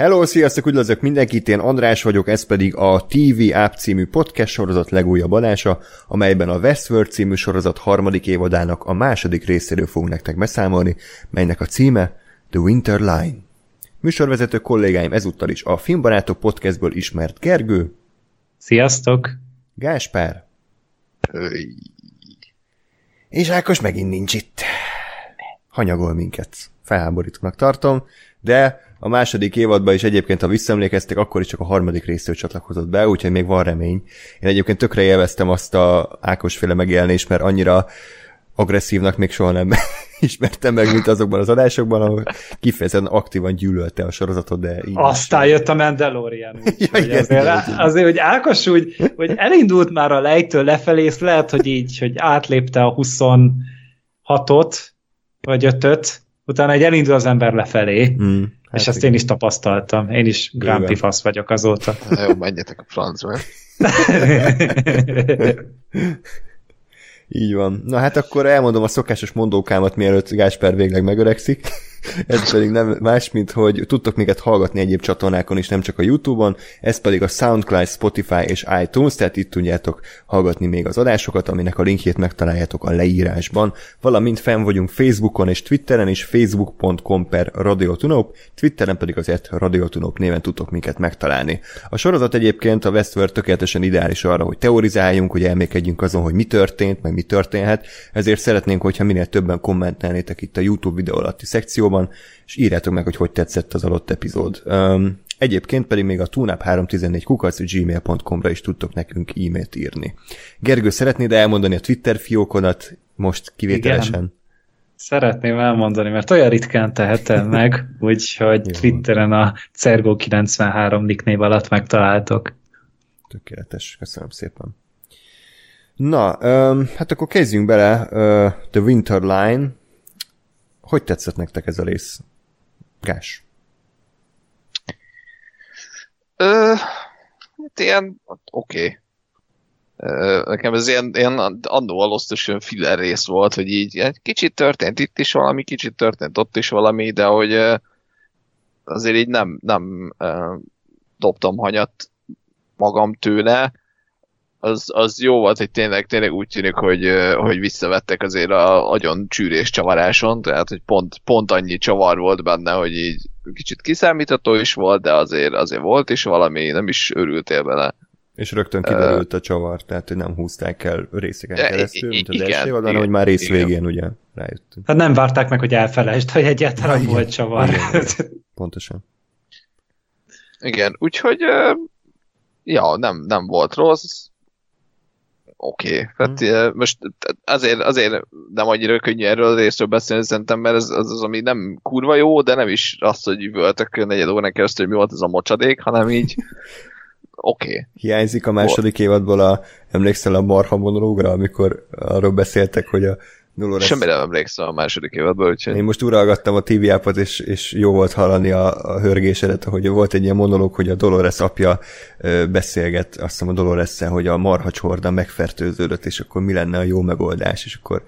Hello, sziasztok, üdvözlök mindenkit, én András vagyok, ez pedig a TV App című podcast sorozat legújabb adása, amelyben a Westworld című sorozat 3. évadának a 2. részéről fogunk nektek beszámolni, melynek a címe The Winter Line. Műsorvezető kollégáim ezúttal is a Film Barátok podcastből ismert Gergő. Sziasztok! Gáspár. És Ákos megint nincs itt. Hanyagol minket. Felháborítónak tartom, de a 2. évadban is egyébként, ha visszaemlékeztek, akkor is csak a 3. résztől csatlakozott be, úgyhogy még van remény. Én egyébként tökre élveztem azt a Ákosféle megjelenést, mert annyira agresszívnak még soha nem ismertem meg, mint azokban az adásokban, ahol kifejezetten aktívan gyűlölte a sorozatot, de... Aztán jött a Mandalorian. Úgy, ja, igen, azért, hogy Ákos úgy, hogy elindult már a lejtől lefelé, és lehet, hogy így, hogy átlépte a 26-ot, vagy 5-öt, utána egy elindul az ember lefelé, és ezt én is tapasztaltam. Én is Grumpy fasz vagyok azóta. Na jó, menjetek a francba. Így van. Na hát akkor elmondom a szokásos mondókámat, mielőtt Gásper végleg megöregszik. Ez pedig nem más, mint hogy tudtok minket hallgatni egyéb csatornákon is, nem csak a YouTube-on, ez pedig a SoundCloud, Spotify és iTunes, tehát itt tudjátok hallgatni még az adásokat, aminek a linkjét megtaláljátok a leírásban. Valamint fenn vagyunk Facebookon és Twitteren is, facebook.com/radiotunop, Twitteren pedig az @radiotunop néven tudtok minket megtalálni. A sorozat egyébként, a Westworld tökéletesen ideális arra, hogy teorizáljunk, hogy elmékedjünk azon, hogy mi történt, meg mi történhet, ezért szeretnénk, hogyha minél többen kommentelnétek itt a YouTube videó alatti szekcióban, és írjátok meg, hogy tetszett az adott epizód. Egyébként pedig még a tuneup314@gmail.com-ra is tudtok nekünk e-mailt írni. Gergő, szeretnéd elmondani a Twitter fiókodat most kivételesen? Igen. Szeretném elmondani, mert olyan ritkán tehetem meg, úgyhogy Twitteren a Cergo93 nickname alatt megtaláltok. Tökéletes, köszönöm szépen. Na, hát akkor kezdjünk bele The Winter Line. Hogy tetszett nektek ez a rész? Gás. Oké. Nekem ez ilyen annó alosztosan filler rész volt, hogy így egy kicsit történt itt is valami, kicsit történt ott is valami, de hogy azért így nem dobtam hanyat magam tőle. Az jó volt, hogy tényleg úgy tűnik, hogy visszavettek azért a agyon csűrés csavaráson, tehát hogy pont annyi csavar volt benne, hogy így kicsit kiszámítható is volt, de azért volt is valami, nem is örültél bele. És rögtön kiderült a csavar, tehát hogy nem húzták el részeken keresztül, mint az első oldalán, hogy már rész végén ugye rájöttünk. Hát nem várták meg, hogy elfelejtsd, hogy egyáltalán volt csavar. Igen. Pontosan. Igen, úgyhogy ja, nem volt rossz. Oké. Hát, most azért nem annyira könnyű erről a részről beszélni, szerintem, mert ez az, ami nem kurva jó, de nem is azt, hogy üvöltök negyed órán keresztül, hogy mi volt ez a mocsadék, hanem így oké. Hiányzik a 2. évadból emlékszel a marha monológra, amikor arról beszéltek, hogy a Dolores... Semmire nem emlékszem a 2. évadból, úgyhogy... Én most uralgattam a TV appot, és jó volt hallani a hörgésedet, ahogy volt egy ilyen monológ, hogy a Dolores apja beszélget, azt hiszem a Doloresszel, hogy a marhacsorda megfertőződött, és akkor mi lenne a jó megoldás, és akkor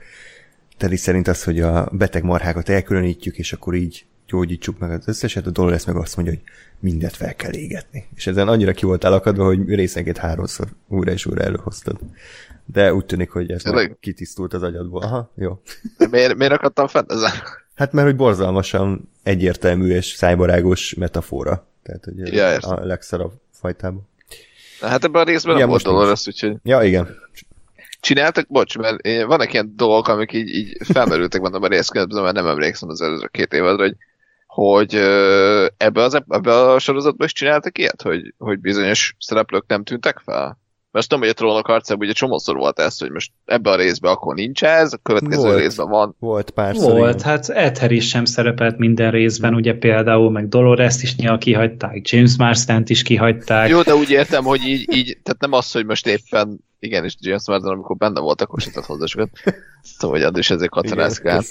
Teri szerint az, hogy a beteg marhákat elkülönítjük, és akkor így gyógyítsuk meg az összeset, a Dolores meg azt mondja, hogy mindet fel kell égetni. És ezen annyira ki voltál akadva, hogy részenként 3-szor újra és újra előhoztad. De úgy tűnik, hogy ez kitisztult az agyadból. Aha, jó. De miért akadtam fenn ezen? Hát mert, hogy borzalmasan egyértelmű és szájbarágos metafora. Tehát, hogy ja, a legszarabb fajtában. Hát ebben a részben igen, nem volt Dolores, úgyhogy... Ja, igen. Csináltak, bocs, mert vannak ilyen dolgok, amik így felmerültek bennem a részkönyvben, mert nem emlékszem az előző 2 évadra, hogy ebbe a sorozatban is csináltak ilyet, hogy bizonyos szereplők nem tűntek fel? Most tudom, hogy a Trónok harcában ugye csomószor volt ez, hogy most ebben a részben akkor nincs ez, a következő részben van. Volt párszor. Volt, hát Ether is sem szerepelt minden részben, ugye például, meg Dolores is nyilván kihagyták, James Marsdent is kihagyták. Jó, de úgy értem, hogy így tehát nem az, hogy most éppen, igen, és James Marsden, amikor benne volt, akkor sem tett hozzá sokat. Szóval, hogy addig is ezek katonázkát.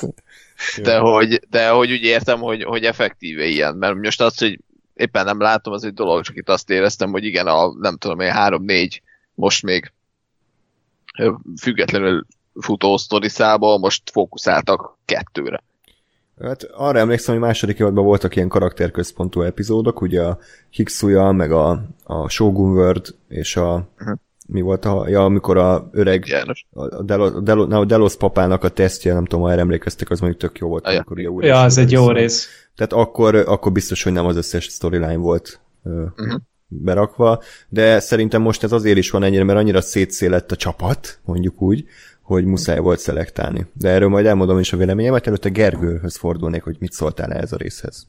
De hogy úgy értem, hogy effektíve ilyen, mert most az, hogy éppen nem látom, az egy dolog, csak itt azt éreztem, hogy igen, nem tudom én 3-4 most még függetlenül futó sztoriszába most fókuszáltak 2-re. Hát arra emlékszem, hogy második évadban voltak ilyen karakterközpontú epizódok, ugye a Hicks-ujja, meg a Shogun World, és a... Mi volt a... Ja, amikor a öreg... János. A Delos papának a tesztje, nem tudom, ha erre emlékeztek, az mondjuk tök jó volt. Amikor ugye újra az egy jó rész. Tehát akkor biztos, hogy nem az összes storyline volt berakva, de szerintem most ez azért is van ennyire, mert annyira szétszélett a csapat, mondjuk úgy, hogy muszáj volt szelektálni. De erről majd elmondom is a véleményemet, előtte Gergőhöz fordulnék, hogy mit szóltál ehhez a részhez.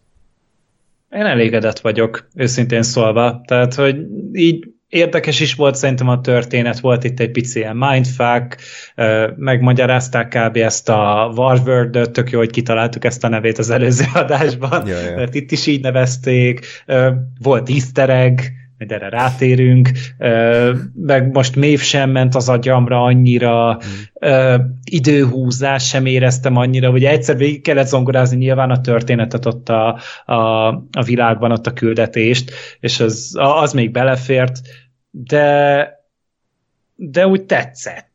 Én elégedett vagyok, őszintén szólva. Tehát, hogy így érdekes is volt szerintem a történet, volt itt egy pici ilyen mindfuck, megmagyarázták kb. Ezt a Warworld-öt, tök jó, hogy kitaláltuk ezt a nevét az előző adásban, mert itt is így nevezték, volt easter egg, majd erre rátérünk, meg most Maeve sem ment az agyamra annyira, időhúzás sem éreztem annyira, ugye egyszer végig kellett zongorázni nyilván a történetet ott a világban, ott a küldetést, és az még belefért, de úgy tetszett.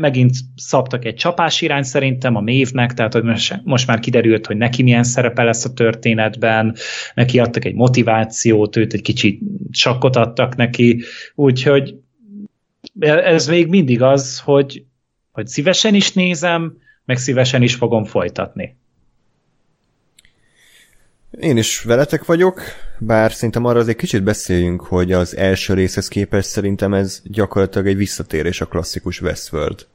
Megint szabtak egy csapás irány szerintem a Maeve-nek, tehát hogy most már kiderült, hogy neki milyen szerepe lesz a történetben, neki adtak egy motivációt, őt egy kicsit sakkot adtak neki, úgyhogy ez még mindig az, hogy szívesen is nézem, meg szívesen is fogom folytatni. Én is veletek vagyok, bár szerintem arra azért kicsit beszéljünk, hogy az első részhez képest szerintem ez gyakorlatilag egy visszatérés a klasszikus Westworld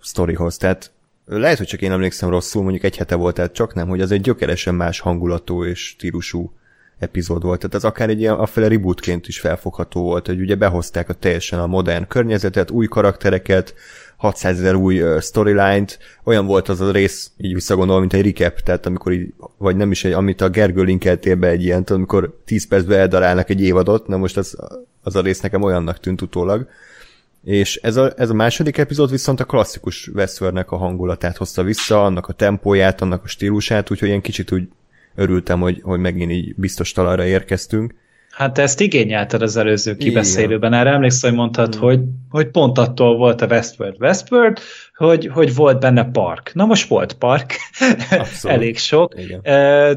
sztorihoz. Tehát lehet, hogy csak én emlékszem rosszul, mondjuk egy hete volt, tehát csak nem, hogy az egy gyökeresen más hangulatú és stílusú epizód volt. Tehát az akár egy ilyen afele rebootként is felfogható volt, hogy ugye behozták teljesen a modern környezetet, új karaktereket, 600 000 új storyline-t, olyan volt az a rész, így visszagondolom, mint egy recap, tehát amikor így, vagy nem is egy, amit a Gergő linkeltél be egy ilyen, tehát amikor 10 percben eldarálnak egy évadot, na most az a rész nekem olyannak tűnt utólag. És ez a második epizód viszont a klasszikus Westworldnek a hangulatát hozta vissza, annak a tempóját, annak a stílusát, úgyhogy én kicsit úgy örültem, hogy megint így biztos talajra érkeztünk. Hát te ezt igényelted az előző kibeszélőben, erre emlékszel, hogy mondtad, hogy pont attól volt a Westworld, hogy volt benne park. Na most volt park, elég sok, igen.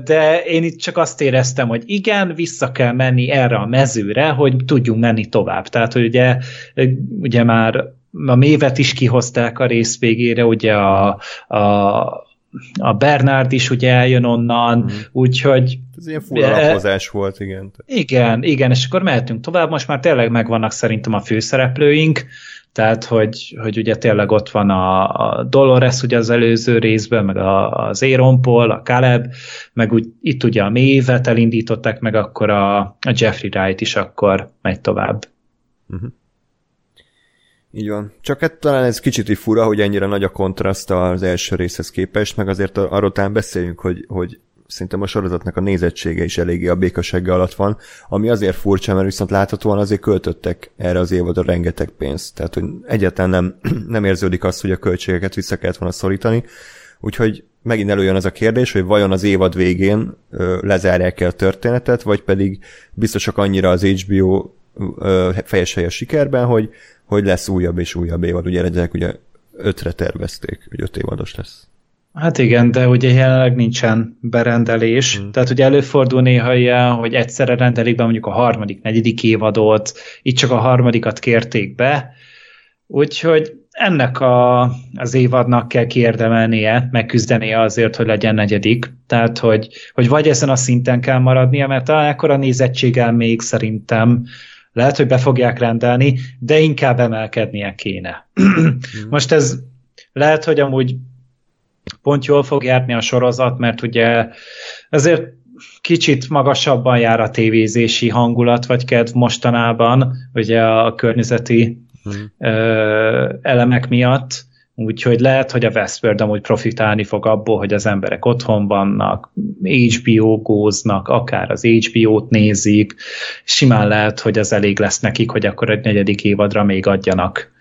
De én itt csak azt éreztem, hogy igen, vissza kell menni erre a mezőre, hogy tudjunk menni tovább. Tehát, hogy ugye már a Maeve-et is kihozták a rész végére, ugye a Bernard is ugye eljön onnan, úgyhogy... Ez ilyen full alapozás volt, igen. Igen, és akkor mehetünk tovább, most már tényleg megvannak szerintem a főszereplőink, tehát, hogy ugye tényleg ott van a Dolores ugye az előző részben, meg az Aaron Paul, a Caleb, meg úgy, itt ugye a Maeve-et elindították, meg akkor a Jeffrey Wright is akkor megy tovább. Így van. Csak hát talán ez kicsit így fura, hogy ennyire nagy a kontraszt az első részhez képest, meg azért arról talán beszéljünk, hogy szerintem a sorozatnak a nézettsége is eléggé a békasegge alatt van, ami azért furcsa, mert viszont láthatóan azért költöttek erre az évadra rengeteg pénzt. Tehát, hogy egyáltalán nem érződik azt, hogy a költségeket vissza kellett volna szorítani. Úgyhogy megint előjön az a kérdés, hogy vajon az évad végén lezárják-e a történetet, vagy pedig biztosak annyira az HBO fejeselje sikerben, hogy lesz újabb és újabb évad, ugye ezek ugye 5-re tervezték, hogy 5 évados lesz. Hát igen, de ugye jelenleg nincsen berendelés, tehát ugye előfordul néha ilyen, hogy egyszerre rendelik be mondjuk a 3., 4. évadot, itt csak a 3. kérték be, úgyhogy ennek az évadnak kell kiérdemelnie, megküzdenie azért, hogy legyen 4. Tehát, hogy vagy ezen a szinten kell maradnia, mert akkor a nézettséggel még szerintem lehet, hogy be fogják rendelni, de inkább emelkednie kéne. Most ez lehet, hogy amúgy pont jól fog járni a sorozat, mert ugye ezért kicsit magasabban jár a tévézési hangulat, vagy kedv mostanában, ugye a környezeti elemek miatt, úgyhogy lehet, hogy a Westworld amúgy profitálni fog abból, hogy az emberek otthon vannak, HBO-góznak, akár az HBO-t nézik, simán lehet, hogy ez elég lesz nekik, hogy akkor egy 4. évadra még adjanak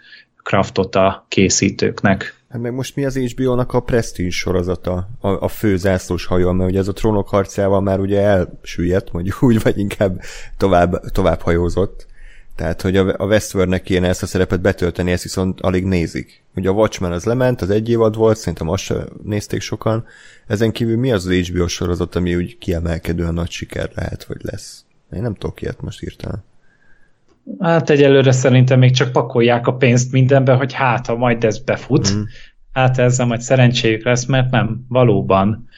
craftot a készítőknek. Hát meg most mi az HBO-nak a Prestige sorozata, a fő zászlós hajó, mert ugye ez a Trónok harcával már ugye elsüllyedt, mondjuk úgy, vagy inkább tovább hajózott. Tehát, hogy a Westworldnek kéne ezt a szerepet betölteni, ezt viszont alig nézik. Ugye a Watchmen az lement, az egy évad volt, szerintem azt sem nézték sokan. Ezen kívül mi az HBO sorozat, ami úgy kiemelkedően nagy siker lehet, vagy lesz? Én nem tudok ilyet most írtál. Hát egyelőre szerintem még csak pakolják a pénzt mindenben, hogy hát, ha majd ez befut, hát ezzel majd szerencséjük lesz, mert nem, valóban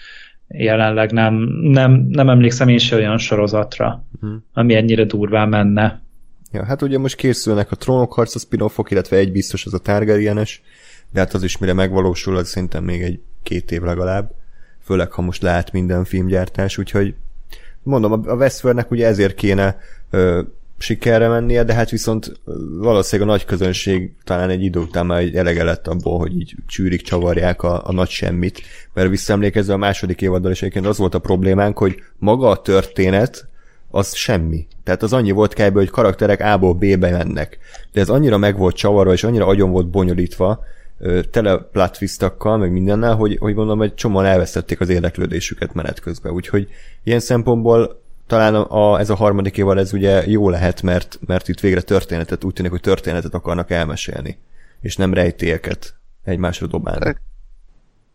jelenleg nem emlékszem én se olyan sorozatra, ami ennyire durván menne. Ja, hát ugye most készülnek a Trónokharca spin-offok, illetve egy biztos az a Targaryenes, de hát az is mire megvalósul, az szerintem még egy-két év legalább, főleg ha most leállt minden filmgyártás, úgyhogy mondom, a Westworldnek ugye ezért kéne sikerre mennie, de hát viszont valószínűleg a nagy közönség talán egy idő után már elege lett abból, hogy így csűrik, csavarják a nagy semmit, mert visszaemlékezve a második évaddal is egyébként az volt a problémánk, hogy maga a történet az semmi. Tehát az annyi volt kb., hogy karakterek A-ból B-be mennek. De ez annyira meg volt csavarva, és annyira agyon volt bonyolítva, tele plot-twistakkal, meg mindennel, hogy gondolom, hogy csomóan elvesztették az érdeklődésüket menet közben. Úgyhogy ilyen szempontból talán ez a harmadik évad ez ugye jó lehet, mert itt végre történetet, úgy tűnik, hogy történetet akarnak elmesélni, és nem rejtélyeket egymásra dobálni.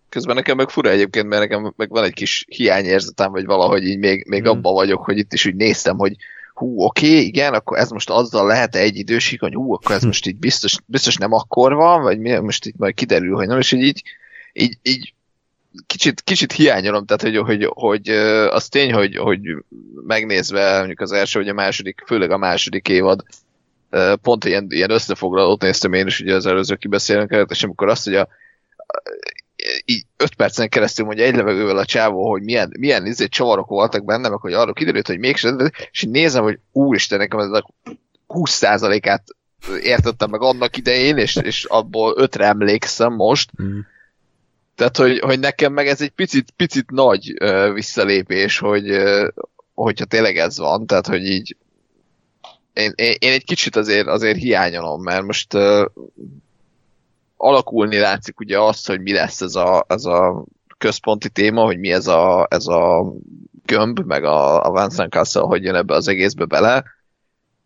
Közben nekem meg fura egyébként, mert nekem meg van egy kis hiányérzetem, vagy valahogy így még abban vagyok, hogy itt is úgy néztem, hogy hú, oké, igen, akkor ez most azzal lehet egy időség, hogy hú, akkor ez most így biztos nem akkor van, vagy most így majd kiderül, hogy nem, és így kicsit hiányolom, tehát hogy az tény, hogy megnézve mondjuk az első, vagy a második, főleg a második évad, pont ilyen összefoglalót néztem én is ugye az előző kibeszélőnket, és amikor azt, hogy így 5 percen keresztül mondja egy levegővel a csávó, hogy milyen csavarok voltak bennem, akkor arról kiderült, hogy mégsem, és nézem, hogy úristen, nekem ez a 20%-át értettem meg annak idején, és abból 5-re emlékszem most. Tehát, hogy nekem meg ez egy picit nagy visszalépés, hogyha tényleg ez van, tehát, hogy így én egy kicsit azért hiányolom, mert most alakulni látszik ugye azt, hogy mi lesz ez a központi téma, hogy mi ez a gömb, meg a Vincent Castle, hogy jön ebbe az egészbe bele,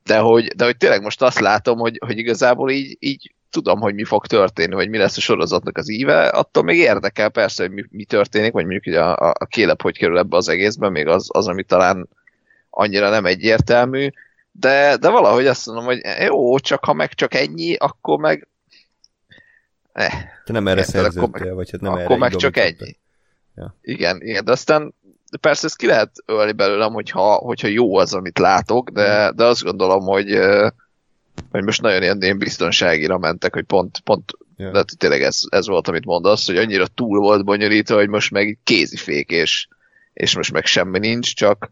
de hogy tényleg most azt látom, hogy igazából így tudom, hogy mi fog történni, vagy mi lesz a sorozatnak az íve, attól még érdekel persze, hogy mi történik, vagy mondjuk hogy a Caleb hogy kerül ebbe az egészben, még az ami talán annyira nem egyértelmű, de valahogy azt mondom, hogy jó, csak ha meg csak ennyi, akkor meg te nem erre szerződtél, vagy hát nem erre. Akkor meg csak ennyi. Ja. Igen, de aztán persze ezt ki lehet ölni belőlem, hogyha jó az, amit látok, de azt gondolom, hogy most nagyon ilyen biztonságira mentek, hogy pont ja. De tényleg ez volt, amit mondasz, hogy annyira túl volt bonyolítva, hogy most meg kézifék, és most meg semmi nincs, csak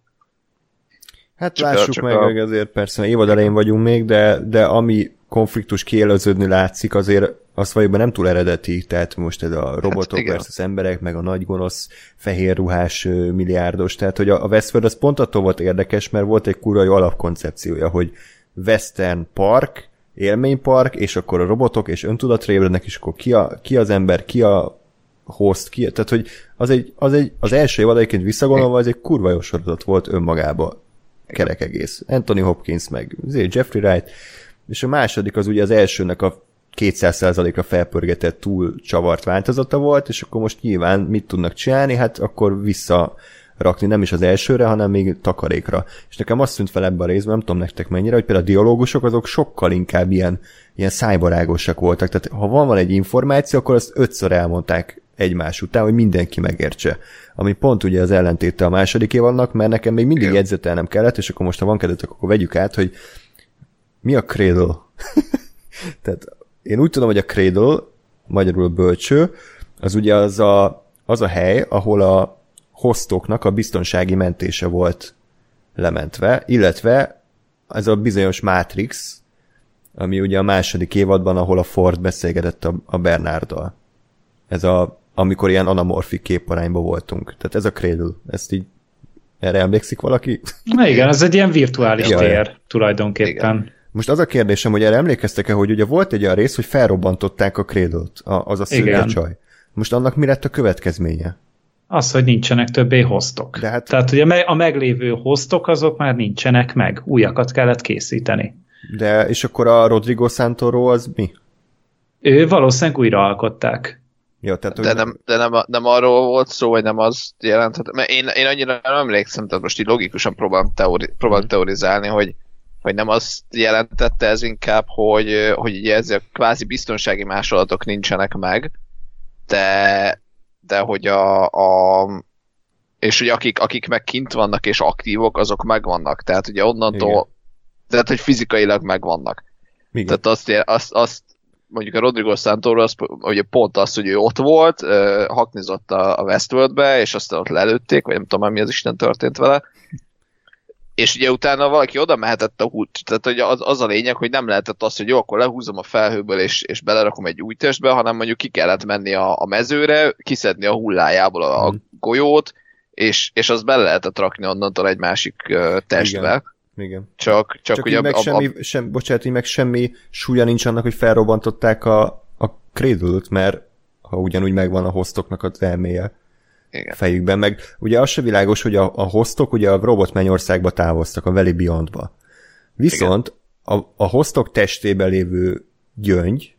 hát lássuk meg azért persze, évad elején vagyunk még, de ami konfliktus kielőződni látszik, azért az valójában nem túl eredeti, tehát most ez a robotok versus emberek, meg a nagy gonosz, fehér ruhás milliárdos, tehát hogy a Westworld az pont attól volt érdekes, mert volt egy kurva jó alapkoncepciója, hogy Western Park, élménypark, és akkor a robotok, és öntudatra ébrednek, és akkor ki az ember, ki a host, ki, tehát hogy az első évad egyébként visszagondolva, az egy kurva jó sorozat volt önmagába, kerek egész. Anthony Hopkins, meg Jeffrey Wright, és a második az ugye az elsőnek a 200%-ra felpörgetett, túl csavart változata volt, és akkor most nyilván mit tudnak csinálni? Hát akkor visszarakni nem is az elsőre, hanem még takarékra. És nekem azt tűnt fel ebben a részben, nem tudom nektek mennyire, hogy például a dialógusok azok sokkal inkább ilyen szájbarágosak voltak. Tehát ha van egy információ, akkor azt 5-ször elmondták egymás után, hogy mindenki megértse. Ami pont ugye az ellentéte a második évadnak, mert nekem még mindig jegyzetelnem kellett, és akkor most ha van kedvetek, akkor vegyük át, hogy mi a Cradle? Tehát én úgy tudom, hogy a Cradle, magyarul bölcső, az ugye az a hely, ahol a hostoknak a biztonsági mentése volt lementve, illetve ez a bizonyos Matrix, ami ugye a második évadban, ahol a Ford beszélgetett a Bernarddal. Ez amikor ilyen anamorfik képarányban voltunk. Tehát ez a Cradle. Ezt így erre emlékszik valaki? Na igen, ez egy ilyen virtuális tér tulajdonképpen. Igen. Most az a kérdésem, hogy erre emlékeztek-e, hogy ugye volt egy olyan rész, hogy felrobbantották a Cradle-t, az a szürke csaj. Most annak mi lett a következménye? Az, hogy nincsenek többé hostok. Tehát ugye a meglévő hostok azok már nincsenek meg. Újakat kellett készíteni. De, és akkor a Rodrigo Santoro az mi? Ő valószínűleg újraalkották. Jó, tehát, de nem arról volt szó, vagy nem az jelentett. Mert én annyira nem emlékszem, tehát most így logikusan próbálom teorizálni, hogy nem azt jelentette ez inkább, hogy ugye ez a kvázi biztonsági másolatok nincsenek meg, de hogy és ugye akik meg kint vannak és aktívok, azok megvannak. Tehát ugye onnantól, igen. Tehát hogy fizikailag megvannak. Igen. Tehát azt mondjuk a Rodrigo Santoro az, ugye pont az, hogy ő ott volt, haknizott a Westworldbe, és aztán ott lelőtték, vagy nem tudom, mi az Isten történt vele. És ugye utána valaki oda mehetett a hút. Tehát hogy az a lényeg, hogy nem lehetett az, hogy jó, akkor lehúzom a felhőből, és belerakom egy új testbe, hanem mondjuk ki kellett menni a mezőre, kiszedni a hullájából a golyót, és azt bele lehetett rakni onnantól egy másik testbe. Igen. Csak ugye így meg semmi súlya nincs annak, hogy felrobbantották a Cradle-t, mert ha ugyanúgy megvan a hostoknak az elméje fejükben. Meg ugye az se világos, hogy a hostok ugye a Robotmennyországba távoztak, a Valley Beyondba. Viszont a hostok testében lévő gyöngy,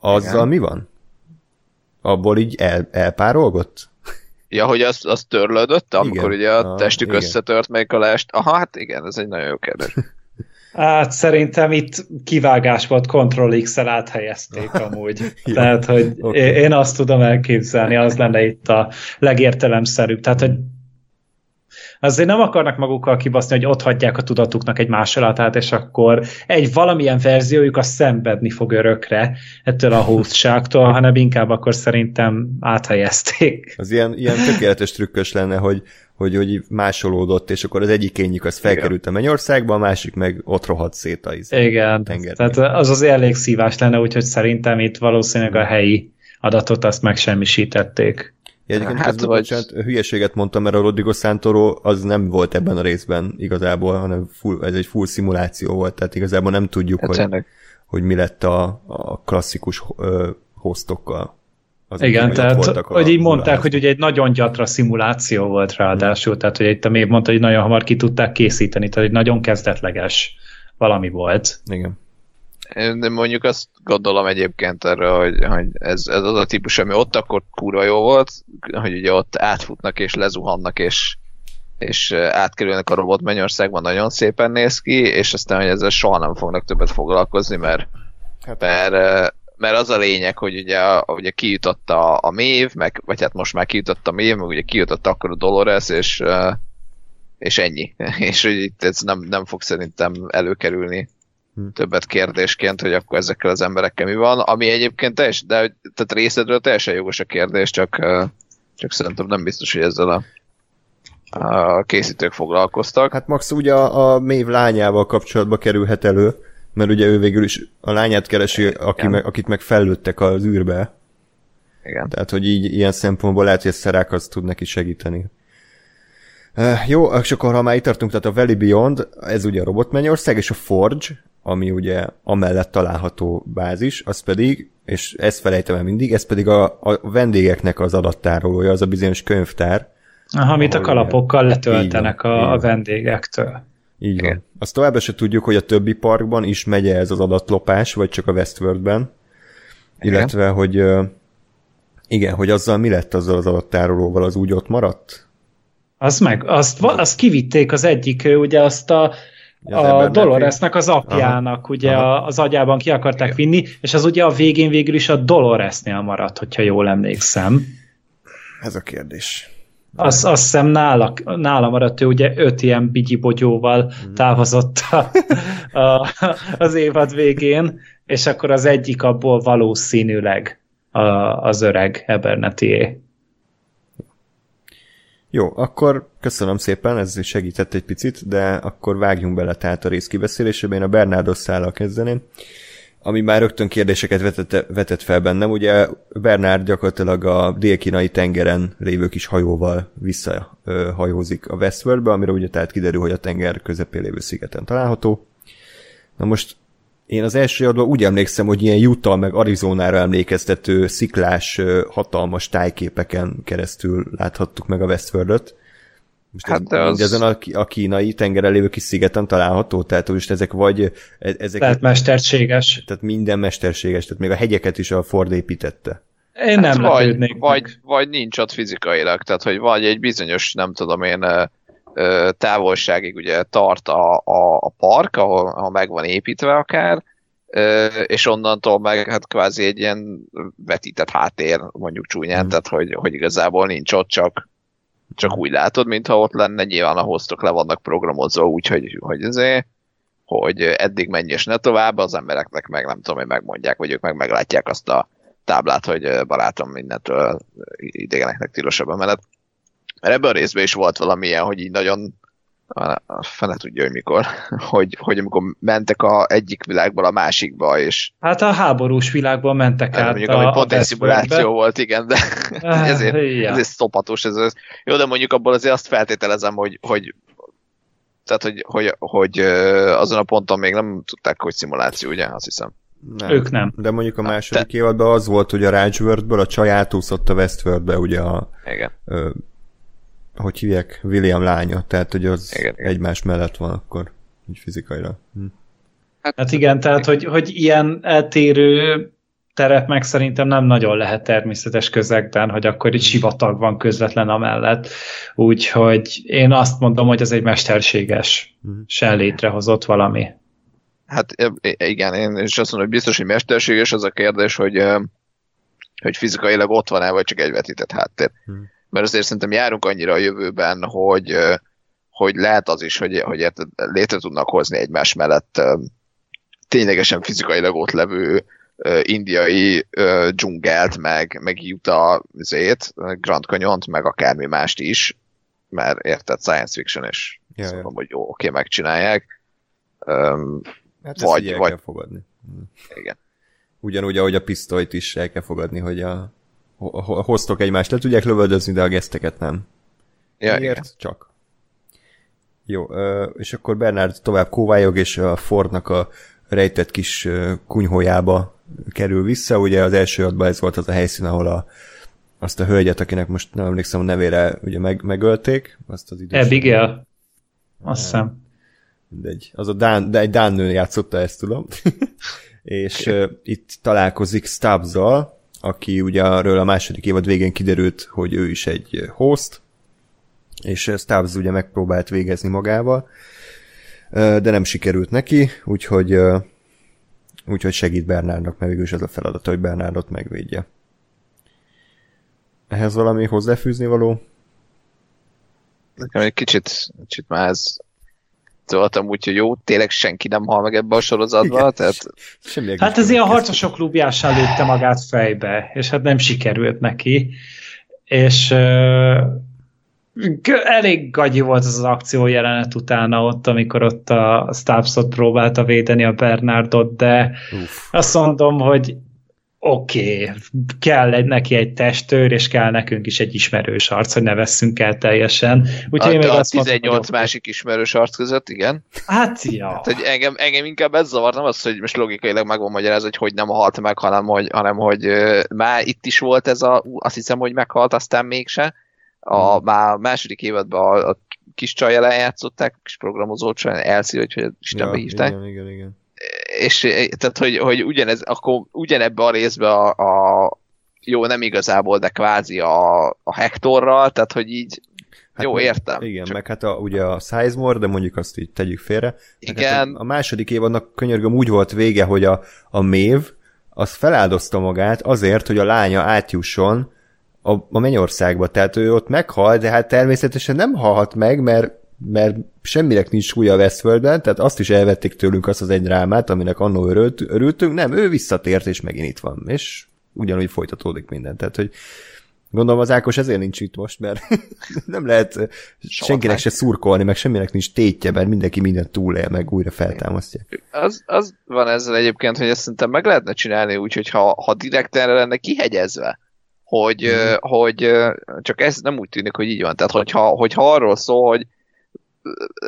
azzal mi van? Abból így elpárolgott? Ja, hogy az törlődött, amikor ugye a testük összetört, melyik a lest. Aha, hát igen, ez egy nagyon jó kérdés. Hát szerintem itt kivágás volt, Ctrl X-el áthelyezték amúgy. Jó, tehát, hogy én azt tudom elképzelni, az lenne itt a legértelemszerűbb. Tehát, hogy azért nem akarnak magukkal kibaszni, hogy otthagyják a tudatuknak egy másolatát, és akkor egy valamilyen verziójuk az szenvedni fog örökre ettől a hóstságtól, hanem inkább akkor szerintem áthelyezték. Az ilyen tökéletes trükkös lenne, hogy másolódott, és akkor az egyik énjük az felkerült a Mennyországba, a másik meg ott rohadt szét a tengerben. Tehát az elég szívás lenne, úgyhogy szerintem itt valószínűleg a helyi adatot azt megsemmisítették. Egyébként hülyeséget mondtam, mert a Rodrigo Santoro az nem volt ebben a részben igazából, hanem ez egy full szimuláció volt, tehát igazából nem tudjuk, hogy mi lett a klasszikus hostokkal. Igen, tehát hogy így mondták, hogy ugye egy nagyon gyatra szimuláció volt ráadásul, tehát hogy itt a Maeve mondta, hogy nagyon hamar ki tudták készíteni, tehát egy nagyon kezdetleges valami volt. Igen. Én mondjuk azt gondolom egyébként arra, hogy ez az a típus, ami ott akkor kurva jó volt, hogy ugye ott átfutnak és lezuhannak és átkerülnek a Robotmennyországban, nagyon szépen néz ki, és aztán, hogy ezzel soha nem fognak többet foglalkozni, mert az a lényeg, hogy ugye kijutott a Maeve, vagy hát most már kijutott a Maeve, meg ugye kijutott akkor a Dolores, és ennyi. És hogy itt ez nem fog szerintem előkerülni többet kérdésként, hogy akkor ezekkel az emberekkel mi van, ami egyébként tehát részedről teljesen jogos a kérdés, csak szerintem nem biztos, hogy ezzel a készítők foglalkoztak. Hát max ugye a Maeve lányával kapcsolatba kerülhet elő, mert ugye ő végül is a lányát keresi, akit meg fellőttek az űrbe. Igen. Tehát, hogy így ilyen szempontból lehet, hogy a Serac az tud neki segíteni. Jó, és akkor ha már itt tartunk, tehát a Valley Beyond, ez ugye a Robotmennyország, és a Forge, ami ugye amellett található bázis, az pedig, és ezt felejtem el mindig, ez pedig a vendégeknek az adattárolója, az a bizonyos könyvtár. Aha, amit a kalapokkal letöltenek a vendégektől. Így van. Azt továbbra se tudjuk, hogy a többi parkban is megy ez az adatlopás, vagy csak a Westworldben, illetve, hogy igen, hogy azzal mi lett azzal az adattárolóval, az úgy ott maradt? Azt kivitték az egyik, ugye azt a Doloresnek az apjának, ugye az agyában ki akarták vinni, és az ugye a végén végül is a Doloresnél maradt, hogyha jól emlékszem. Ez a kérdés. Azt hiszem nála maradt, ő ugye 5 ilyen bigyibogyóval távozott az évad végén, és akkor az egyik abból valószínűleg az öreg Ebernetié. Jó, akkor köszönöm szépen, ez segített egy picit, de akkor vágjunk bele tehát a rész kibeszélésébe. Én a Bernardos szállal kezdeném, ami már rögtön kérdéseket vetett fel bennem. Ugye Bernard gyakorlatilag a dél-kínai tengeren lévő kis hajóval visszahajózik a Westworldbe, amire ugye tehát kiderül, hogy a tenger közepén lévő szigeten található. Na most én az első adban úgy emlékszem, hogy ilyen Utah meg Arizonára emlékeztető sziklás, hatalmas tájképeken keresztül láthattuk meg a Westworldot, Most hát ez az... a kínai tengeren lévő kis szigeten található, tehát most ezek vagy... Ezek tehát mesterséges. Tehát minden mesterséges, tehát még a hegyeket is a Ford építette. Én nem hát vagy nincs ott fizikailag, tehát hogy vagy egy bizonyos, nem tudom én, távolságig ugye tart a park, ahol ha meg van építve akár, és onnantól meg hát kvázi egy ilyen vetített háttér, mondjuk csúnyán, tehát hogy igazából nincs ott, csak úgy látod, mintha ott lenne, nyilván a hostok le vannak programozva, úgyhogy hogy eddig menj és ne tovább, az embereknek meg nem tudom, hogy megmondják, vagy ők meg meglátják azt a táblát, hogy barátom, mindentől idegeneknek tilosabb a menet. Mert ebben a részben is volt valamilyen, hogy így nagyon a fene tudja, hogy mikor, hogy amikor mentek a egyik világból a másikba, és... Hát a háborús világban mentek át mondjuk, a pont egy szimuláció volt, igen, de ezért szopatos. Ez. Jó, de mondjuk abból azért azt feltételezem, hogy azon a ponton még nem tudták, hogy szimuláció, ugye? Azt hiszem. Nem. Ők nem. De mondjuk a második évadban az volt, hogy a Rajworldből a csaj átúszott a Westworldbe, ugye a... Igen. Hogy hívják, William lánya, tehát hogy az igen. Egymás mellett van akkor, így fizikailag. Hát igen, tehát hogy ilyen eltérő terep meg szerintem nem nagyon lehet természetes közegben, hogy akkor egy sivatag van közvetlen amellett, úgyhogy én azt mondom, hogy ez egy mesterséges sem létrehozott valami. Hát igen, én is azt mondom, hogy biztos, hogy mesterséges, az a kérdés, hogy fizikailag ott van-e, vagy csak egy vetített háttér. Mert azért szerintem járunk annyira a jövőben, hogy lehet az is, hogy létre tudnak hozni egymás mellett ténylegesen fizikailag ott levő indiai dzsungelt, meg Utah-zét, Grand Canyon-t, meg akármi mást is, mert érted, science fiction, és jaj. Mondom, hogy jó, oké, megcsinálják. Hát vagy, ezt kell fogadni. Igen. Ugyanúgy, ahogy a pisztolyt is el kell fogadni, hogy a hoztok egymást, le tudják lövöldözni, de a geszteket nem. Ja, miért? Csak. Jó, és akkor Bernard tovább kóvályog, és a Fordnak a rejtett kis kunyhójába kerül vissza. Ugye az első adban ez volt az a helyszín, ahol azt a hölgyet, akinek most nem emlékszem a nevére, ugye megölték. Azt az idős... Abigail. Azt hiszem. Mindegy. Az egy dán nő játszotta, ezt tudom. És itt találkozik Stubbs-zal, aki ugye arról a második évad végén kiderült, hogy ő is egy host, és Stubbs ugye megpróbált végezni magával, de nem sikerült neki, úgyhogy segít Bernardnak, mert végül is ez a feladata, hogy Bernardot megvédje. Ehhez valami hozzáfűzni való? Nekem egy kicsit már ez szóltam, úgyhogy jó, tényleg senki nem hal meg ebbe a sorozatba, igen, tehát... Hát ez ilyen a harcosok klubjásán lőtte magát fejbe, és hát nem sikerült neki, és elég gagyi volt az akció jelenet utána ott, amikor ott a Stubbsot próbálta védeni a Bernardot, de azt mondom, hogy oké, kell neki egy testőr, és kell nekünk is egy ismerős arc, hogy ne vesszünk el teljesen. Úgyhogy a 18 másik ismerős arc között, igen? Hát jó. Hát, hogy engem inkább ez zavar, nem az, hogy most logikailag meg van magyarázva, hogy nem halt meg, hanem hogy már itt is volt ez azt hiszem, hogy meghalt, aztán mégse. Már második évadban a kis csajjal eljátszották, kis programozó csajjal, Elsie, hogy Istenbe hívták. Igen. És tehát, hogy ugyanez, akkor ugyanebbe a részbe a jó, nem igazából, de kvázi a Hectorral, tehát, hogy így hát jó, értem. Igen, csak... meg hát ugye a Sizemore, de mondjuk azt így tegyük félre. Igen. Hát a második évadnak könyörgöm úgy volt vége, hogy a Maeve az feláldozta magát azért, hogy a lánya átjusson a mennyországba, tehát ő ott meghal, de hát természetesen nem halhat meg, mert semmirek nincs súlya a Westworldben, tehát azt is elvették tőlünk, azt az egy drámát, aminek annó örültünk, nem, ő visszatért, és megint itt van, és ugyanúgy folytatódik minden, tehát hogy gondolom az Ákos ezért nincs itt most, mert nem lehet senkinek se szurkolni, meg semminek nincs tétje, mert mindenki mindent túlél, meg újra feltámasztja. Az van ezzel egyébként, hogy ezt szerintem meg lehetne csinálni úgy, hogy ha direkt erre lenne kihegyezve, hogy csak ez nem úgy tűnik, hogy így van, tehát hogyha arról szól, hogy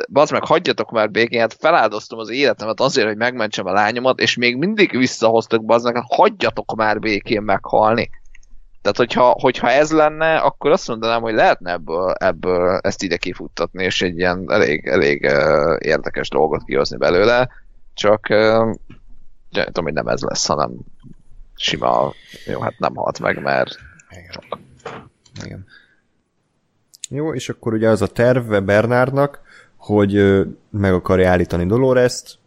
bazd meg, hagyjatok már békén, hát feláldoztam az életemet azért, hogy megmentsem a lányomat, és még mindig visszahoztok, bazd meg, hát hagyjatok már békén meghalni. Tehát, hogyha ez lenne, akkor azt mondanám, hogy lehetne ebből ezt ide kifuttatni, és egy ilyen elég érdekes dolgot kihozni belőle, csak tudom, hogy nem ez lesz, hanem sima, jó, hát nem halt meg, mert csak. Igen. Jó, és akkor ugye az a terve Bernardnak, hogy meg akarja állítani Dolorest,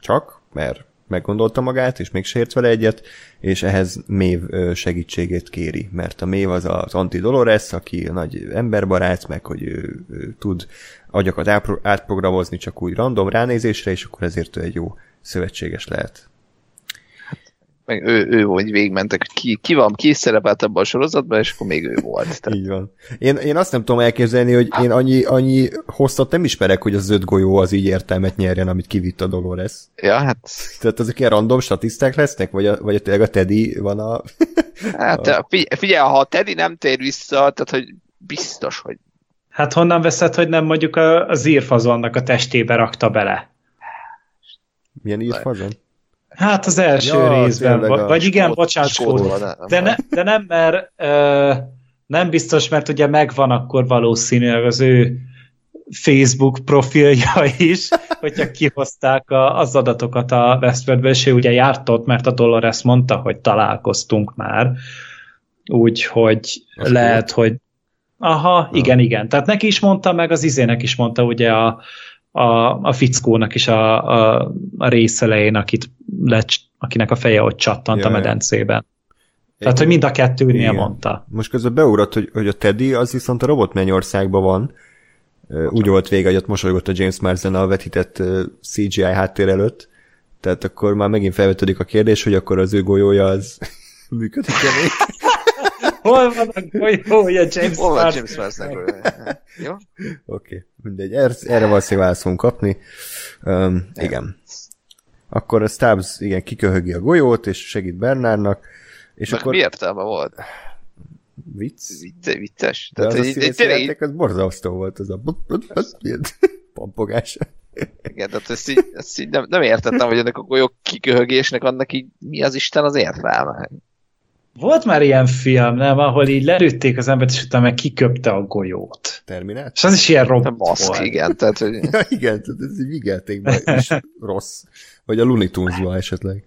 csak, mert meggondolta magát, és még se ért vele egyet, és ehhez Maeve segítségét kéri, mert a Maeve az az anti-Dolores, aki nagy emberbarát, meg hogy ő tud agyakat átprogramozni csak úgy random ránézésre, és akkor ezért ő egy jó szövetséges lehet. Meg ő hogy végigmentek, ki van, ki szerepelt ebben a sorozatban, és akkor még ő volt. Tehát. Így van. Én azt nem tudom elképzelni, hogy én annyi hosszat nem ismerek, hogy az 5 golyó az így értelmet nyerjen, amit kivitt a Dolores. Ja, hát... Tehát azok ilyen random statiszták lesznek? Vagy tényleg a Teddy van a... Hát figyelj, ha a Teddy nem tér vissza, tehát hogy biztos, hogy... Hát honnan veszed, hogy nem mondjuk az írfazonnak a testébe rakta bele? Milyen írfazon? Hát az első részben, vagy igen, bocsánat, de nem, mert nem biztos, mert ugye megvan akkor valószínűleg az ő Facebook profilja is, hogyha kihozták az adatokat a Westworldből, és ő ugye járt ott, mert a Dolores mondta, hogy találkoztunk már, úgyhogy lehet, hogy aha, igen, tehát neki is mondta, meg az izének is mondta ugye a fickónak is a rész elején, akinek a feje ott csattant a medencében. Tehát, hogy mind a kettőnél mondta. Most közben beugrott, hogy a Teddy az viszont a Robotmennyországban van. Úgy volt vége, hogy ott mosolygott a James Marsden a vetített CGI háttér előtt. Tehát akkor már megint felvetődik a kérdés, hogy akkor az ő golyója az működik-e még? Hol van a golyója James Marsden? Jó? Oké, mindegy. Erre valószínűleg választ fogunk kapni. Igen. Akkor a Stubbs, igen, kiköhögi a golyót, és segít Bernardnak, és mert akkor... mi értelme volt? Vicces. De az a színészületek, az borzasztó volt, az a pampogás. Igen, tehát ezt így nem értettem, hogy ennek a golyó kiköhögésnek annak így mi az Isten az értelme. Volt már ilyen film, nem? Ahol így lerütték az embert, és utána meg kiköpte a golyót. Terminátor? És az is ilyen robot Maszk, volt. Igen, tehát, hogy... ja, igen, tehát ez így vigelték be, és rossz. Vagy a Looney Tunes-ban esetleg.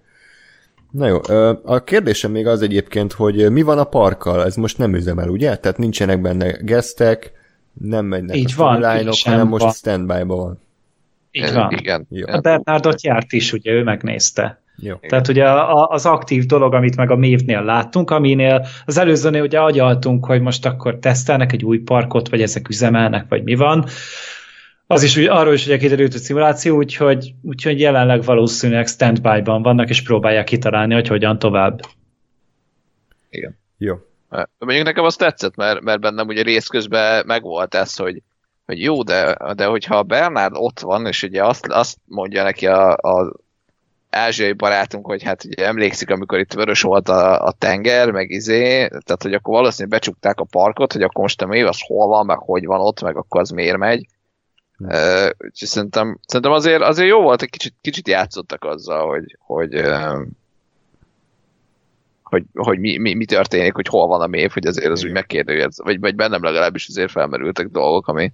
Na jó, a kérdésem még az egyébként, hogy mi van a parkkal? Ez most nem üzemel, ugye? Tehát nincsenek benne guestek, nem megynek így a storyline-ok, hanem most standby-ban van. Így van. Igen. Jó. A Bernardot járt is, ugye, ő megnézte. Jó. Tehát ugye az aktív dolog, amit meg a Maeve-nél láttunk, aminél az előzőnél ugye agyaltunk, hogy most akkor tesztelnek egy új parkot, vagy ezek üzemelnek, vagy mi van. Az is úgy, arról is ugye kiderült a szimuláció, úgyhogy jelenleg valószínűleg standby-ban vannak, és próbálják kitalálni, hogy hogyan tovább. Igen. Jó. Mondjuk nekem azt tetszett, mert bennem ugye rész közben megvolt ez, hogy jó, de hogyha Bernard ott van, és ugye azt mondja neki az ázsiai barátunk, hogy hát ugye emlékszik, amikor itt vörös volt a tenger, meg tehát hogy akkor valószínűleg becsukták a parkot, hogy akkor most a Maeve az hol van, meg hogy van ott, meg akkor az miért megy. Úgyhogy szerintem azért jó volt, egy kicsit játszottak azzal, hogy mi történik, hogy hol van a Maeve, hogy azért az úgy megkérdőjelez, vagy bennem legalábbis azért felmerültek dolgok, ami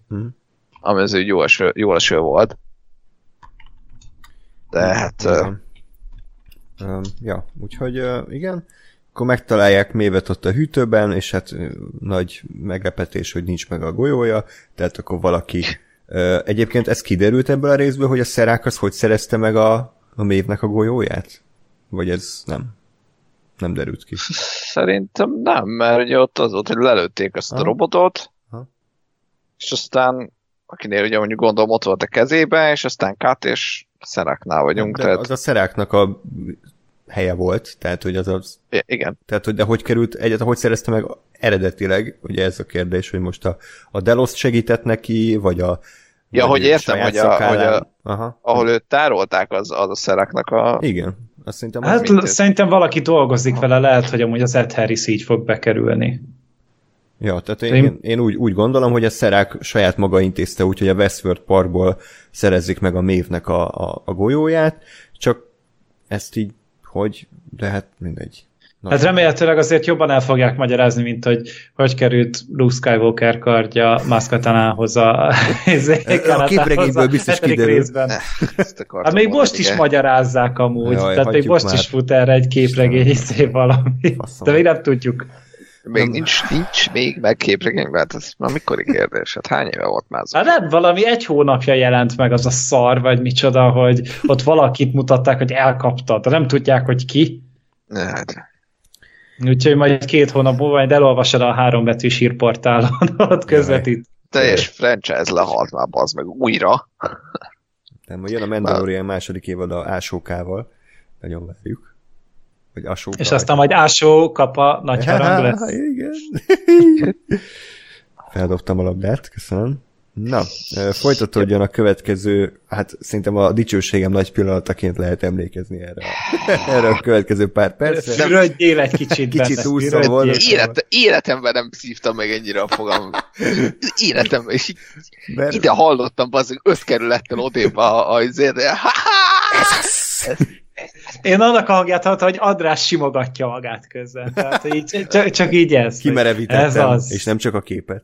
azért jó eső volt. De hát... Ja, úgyhogy igen. Akkor megtalálják Maeve-et ott a hűtőben, és hát nagy meglepetés, hogy nincs meg a golyója, tehát akkor valaki... Egyébként ez kiderült ebből a részből, hogy a Serac az hogy szerezte meg a Maeve-nek a golyóját? Vagy ez nem? Nem derült ki. Szerintem nem, mert ugye ott az volt, hogy lelőtték ezt a robotot, és aztán akinél ugye mondjuk gondolom ott volt a kezébe, és aztán Kát és Seracnál vagyunk. Tehát... Az a Seracnak a helye volt, tehát hogy az az... Igen. Tehát, hogy de hogy került egyet, hogy szerezte meg eredetileg, ugye ez a kérdés, hogy most a Delos segített neki, vagy a... Ja, hogy értem, ahol őt tárolták, az a Seracnak a... Igen. Azt szerintem, hát szerintem valaki dolgozik vele, lehet, hogy amúgy az Ed Harris így fog bekerülni. Ja, tehát én úgy gondolom, hogy a Serac saját maga intézte, úgyhogy a Westworld Parkból szerezzük meg a Maeve-nek a golyóját, csak ezt így, de hát mindegy. Nagy hát remélhetőleg azért jobban el fogják magyarázni, mint hogy került Luke Skywalker kardja Maszkatanához a képregényből biztos kiderül. Hát még most is magyarázzák amúgy, tehát még most is fut erre egy képregény valami, de még nem tudjuk. Még nincs még meg képregényben, hát ez már mikori kérdés? Hát hány éve volt már az? Hát nem, valami egy hónapja jelent meg az a szar, vagy micsoda, hogy ott valakit mutatták, hogy elkapta, de nem tudják, hogy ki. Hát. Úgyhogy majd 2 hónap múlva majd elolvasod a 3 betűs hírportálon, ott közvetít. Teljes franchise lehalt már, bazd meg, újra. Nem, jön a Mandalorian második évada ásókával, nagyon várjuk. Vagy és aztán vagy. Majd ásó kapa nagy harang lesz. Igen. Feldobtam a labdát, köszönöm. Na, folytatódjon a következő, hát szerintem a dicsőségem nagy pillanataként lehet emlékezni erre a következő pár percre. Rögyél egy kicsit benne. Kicsit úszom volna. Életemben nem szívtam meg ennyire a fogam. Életemben. És ide hallottam, bazdmeg, 5 kerülettől odébb azért. Én annak a hangját hallottam, hogy András simogatja magát közben. Tehát így, csak így ez. Kimerevítettem, az... és nem csak a képet.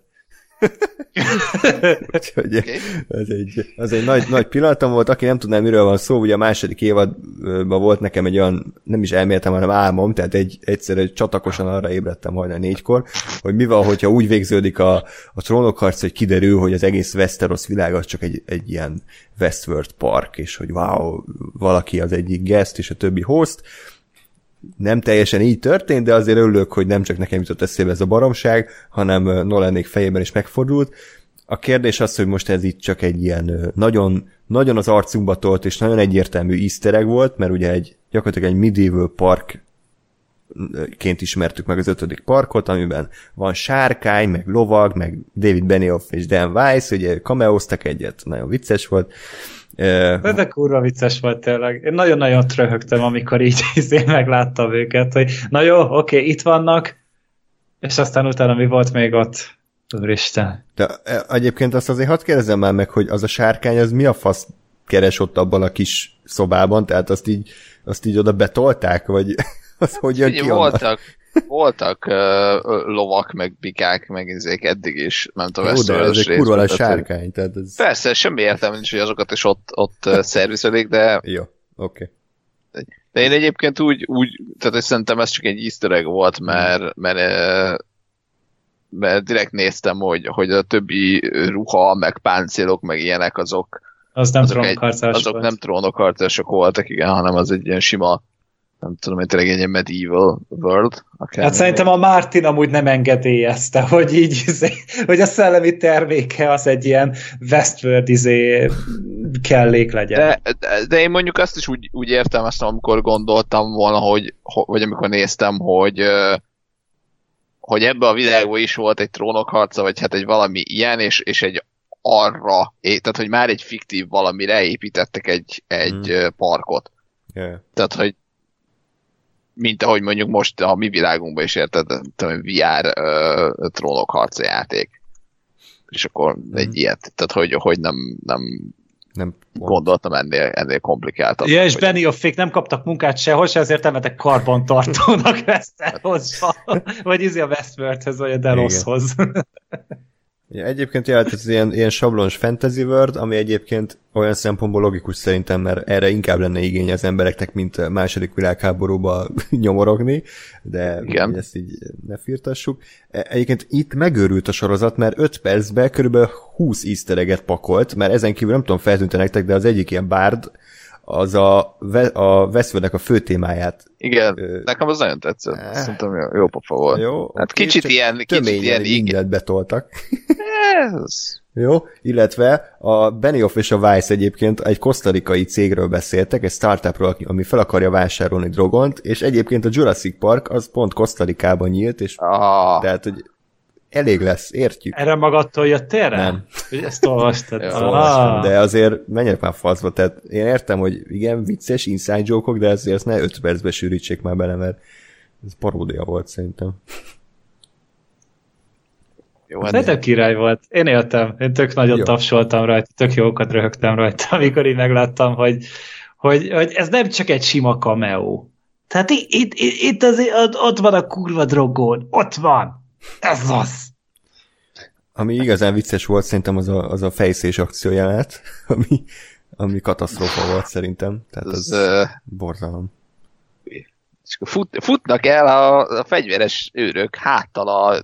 Úgyhogy az egy nagy pillanatom volt. Aki nem tudná, miről van szó, ugye a második évadban volt nekem egy olyan, nem is elméletem, hanem álmom, tehát egyszerűen csatakosan arra ébredtem hajnal 4-kor, hogy mi van, hogyha úgy végződik a trónokharc, hogy kiderül, hogy az egész Westeros világ az csak egy ilyen Westworld park, és hogy wow, valaki az egyik guest és a többi host. Nem teljesen így történt, de azért örülök, hogy nem csak nekem jutott eszébe ez a baromság, hanem Nolanék fejében is megfordult. A kérdés az, hogy most ez itt csak egy ilyen nagyon, nagyon az arcunkba tolt, és nagyon egyértelmű easter egg volt, mert ugye gyakorlatilag egy medieval parkként ismertük meg az 5. parkot, amiben van sárkány, meg lovag, meg David Benioff és Dan Weiss, ugye cameóztak egyet, nagyon vicces volt. De kurva vicces volt tényleg. Én nagyon-nagyon tröhögtem, amikor így megláttam őket, hogy na jó, oké, itt vannak, és aztán utána mi volt még ott? Úristen. De egyébként azt azért hadd kérdezem már meg, hogy az a sárkány, az mi a fasz keres ott abban a kis szobában? Tehát azt így oda betolták? Vagy az hogy jön ki voltak. Voltak lovak, meg bikák, meg ezek eddig is, nem tudom, ezt a részben. A sárkány, tehát ez... Persze, semmi értelme nincs, hogy azokat is ott szervizelik, de... Jó, oké. Okay. De én egyébként úgy tehát szerintem ez csak egy easter egg volt, mert direkt néztem, hogy a többi ruha, meg páncélok, meg ilyenek, azok nem trónokharcosok voltak, igen, hanem az egy ilyen sima, nem tudom, hogy tényleg egy medieval world. Hát szerintem a Martin amúgy nem engedélyezte, hogy így, hogy a szellemi terméke az egy ilyen Westworld kellék legyen. De én mondjuk azt is úgy értelmeztem, amikor gondoltam volna, hogy amikor néztem, hogy ebben a világban is volt egy trónokharca, vagy hát egy valami ilyen, és egy arra, tehát hogy már egy fiktív valamire építettek egy parkot. Yeah. Tehát, hogy mint ahogy mondjuk most a mi világunkban is érted, VR trónokharca játék. És akkor egy ilyet, tehát hogy nem gondoltam ennél komplikáltabb. Ja, és hogy... Benioffék nem kaptak munkát sehol, se ezért emetek karbantartónak Westerosba, vagy a Westworldhez, vagy a Deloshoz. Ja, egyébként jelent ez ilyen sablons fantasy world, ami egyébként olyan szempontból logikus szerintem, mert erre inkább lenne igény az embereknek, mint a második világháborúba nyomorogni, de ezt így ne firtassuk. Egyébként itt megőrült a sorozat, mert 5 percben körülbelül 20 easter egget pakolt, mert ezen kívül nem tudom, feltűnte nektek, de az egyik ilyen bárd, az a Westworldnek a fő témáját. Igen, nekem az nagyon tetszett. Szerintem jó pofa volt. Jó, hát kicsit ilyen mindent betoltak. Yes. Jó, illetve a Benioff és a Weiss egyébként egy kosztarikai cégről beszéltek, egy startupról, ami fel akarja vásárolni drogont, és egyébként a Jurassic Park az pont Kosztarikában nyílt, és tehát, hogy elég lesz, értjük. Erre magadtól jött erre? Nem. Ezt olvastad. De azért menjenek már faszba, tehát én értem, hogy igen, vicces inside joke-ok, de ezért ne 5 percbe sűrítsék már bele, mert ez paródia volt szerintem. De király volt. Én éltem. Én tök nagyon tapsoltam rajta, tök jókat röhögtem rajta, amikor így megláttam, hogy ez nem csak egy sima cameo. Tehát itt azért ott van a kurva drogón. Ott van. Ez az. Ami igazán vicces volt, szerintem az a fejszés akciójelenet, ami katasztrófa volt szerintem. Tehát az borzalom. És futnak el a fegyveres őrök háttal a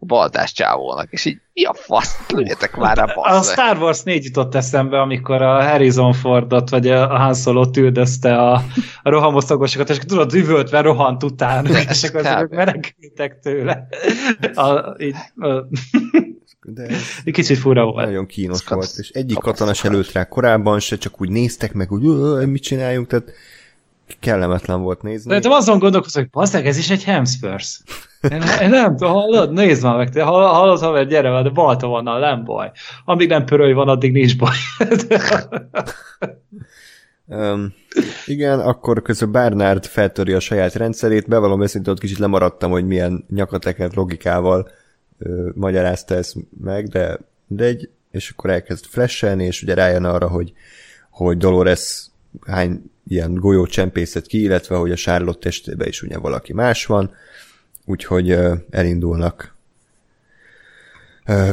baltás csávónak, és így mi a fasz, lőjetek már a basz. A Star Wars 4 jutott eszembe, amikor a Harrison Fordot, vagy a Han Solot üldözte a rohamosztagosokat, és tudod, üvöltve rohant utána, és akkor azok menekültek tőle. Kicsit fura volt. Nagyon kínos volt, és egyik katona se lőtt rá korábban se, csak úgy néztek meg, hogy mit csináljunk, tehát kellemetlen volt nézni. De azon gondolkozom, hogy bazdeg, ez is egy Hemsworth. Nem tudom, hallod? Nézd már meg, te hallod, haver, gyere már, de balta vannal, nem baj. Amíg nem pörölj van, addig nincs baj. Igen, akkor közben Bernard feltöri a saját rendszerét, bevallom őszintén, ott kicsit lemaradtam, hogy milyen nyakatekert logikával magyarázta ezt meg, de mindegy, és akkor elkezd flashelni, és ugye rájön arra, hogy Dolores hány ilyen golyócsempészet ki, illetve hogy a Charlotte testében is ugye valaki más van, úgyhogy elindulnak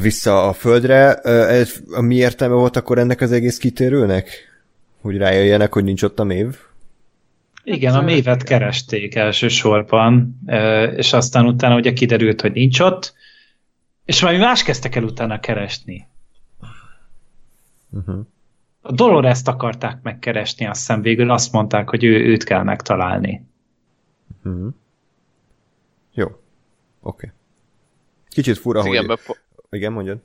vissza a földre. Mi értelme volt akkor ennek az egész kitérőnek? Hogy rájöjjenek, hogy nincs ott a Maeve? Igen, a Maeve-et keresték elsősorban, és aztán utána ugye kiderült, hogy nincs ott, és valami más kezdtek el utána keresni. Uh-huh. A Dolores-t akarták megkeresni, azt hiszem végül azt mondták, hogy őt kell megtalálni. Uh-huh. Jó. Oké. Okay. Kicsit fura, ez hogy... Igen, igen, mondjad.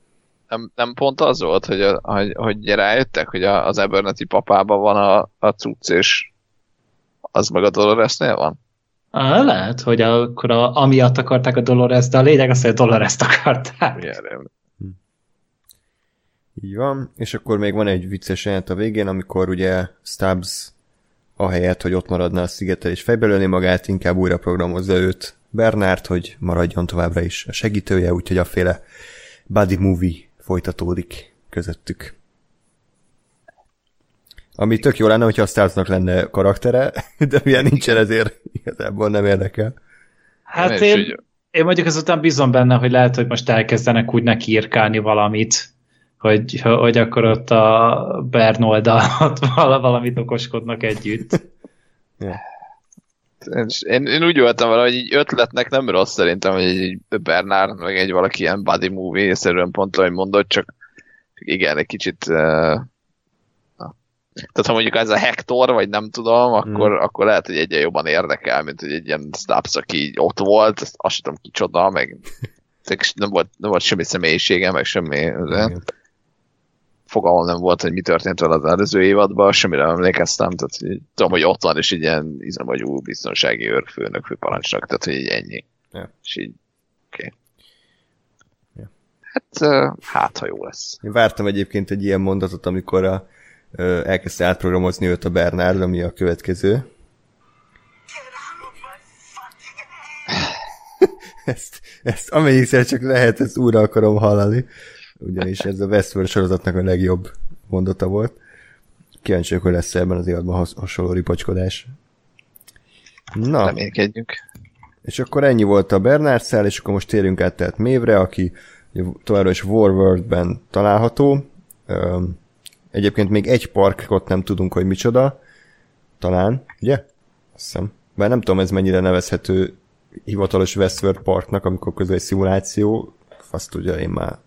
Nem pont az volt, hogy rájöttek, hogy az Abernathy papában van a cucc, és az meg a Dolores-nél van? Lehet, hogy akkor amiatt akarták a Dolores, de a lényeg az, hogy a Dolores-t akarták. Igen, így van, és akkor még van egy vicces jelent a végén, amikor ugye Stubbs ahelyett, hogy ott maradna a szigetel és fejbelölni magát, inkább újra programozza őt Bernard, hogy maradjon továbbra is a segítője, úgyhogy afféle buddy movie folytatódik közöttük. Ami tök jó lenne, hogyha a Stubbsnak lenne karaktere, de milyen nincsen, ezért igazából nem érdekel. Hát én mondjuk azután bízom benne, hogy lehet, hogy most elkezdenek úgy nekiírkálni valamit, hogy akkor ott a Bernolddal valamit okoskodnak együtt. Én úgy voltam vele, hogy így ötletnek nem rossz szerintem, hogy egy Bernard, meg egy valaki ilyen buddy movie, és szerintem pont, ahogy mondod, csak igen, egy kicsit... Tehát ha mondjuk ez a Hector, vagy nem tudom, akkor lehet, hogy egyen jobban érdekel, mint hogy egy ilyen Stubbs, aki így ott volt, azt sem tudom kicsoda, meg... Nem volt semmi személyisége, meg semmi... Fogalmam nem volt, hogy mi történt vele az előző évadban, semmire nem emlékeztem, tehát így, tudom, hogy ott van, és így ilyen izomagú biztonsági őrfőnök, főparancsnok, tehát hogy így ennyi. Ja. És így, oké. Okay. Ja. Hát, ha jó lesz. Én vártam egyébként egy ilyen mondatot, amikor elkezdte átprogramozni őt a Bernard, ami a következő. Ezt amennyiszer csak lehet, ezt újra akarom hallani. Ugyanis ez a Westworld sorozatnak a legjobb mondata volt. Kíváncsi, hogy lesz ebben az évadban hasonló ripacskodás. Na. Remélkedjünk. És akkor ennyi volt a Bernard-szál, és akkor most térjünk át tehát Maeve-re, aki továbbra is Warworld-ben található. Egyébként még egy parkot nem tudunk, hogy micsoda. Talán, ugye? Azt hiszem. Bár nem tudom, ez mennyire nevezhető hivatalos Westworld Parknak, amikor közben egy szimuláció, azt tudja én már.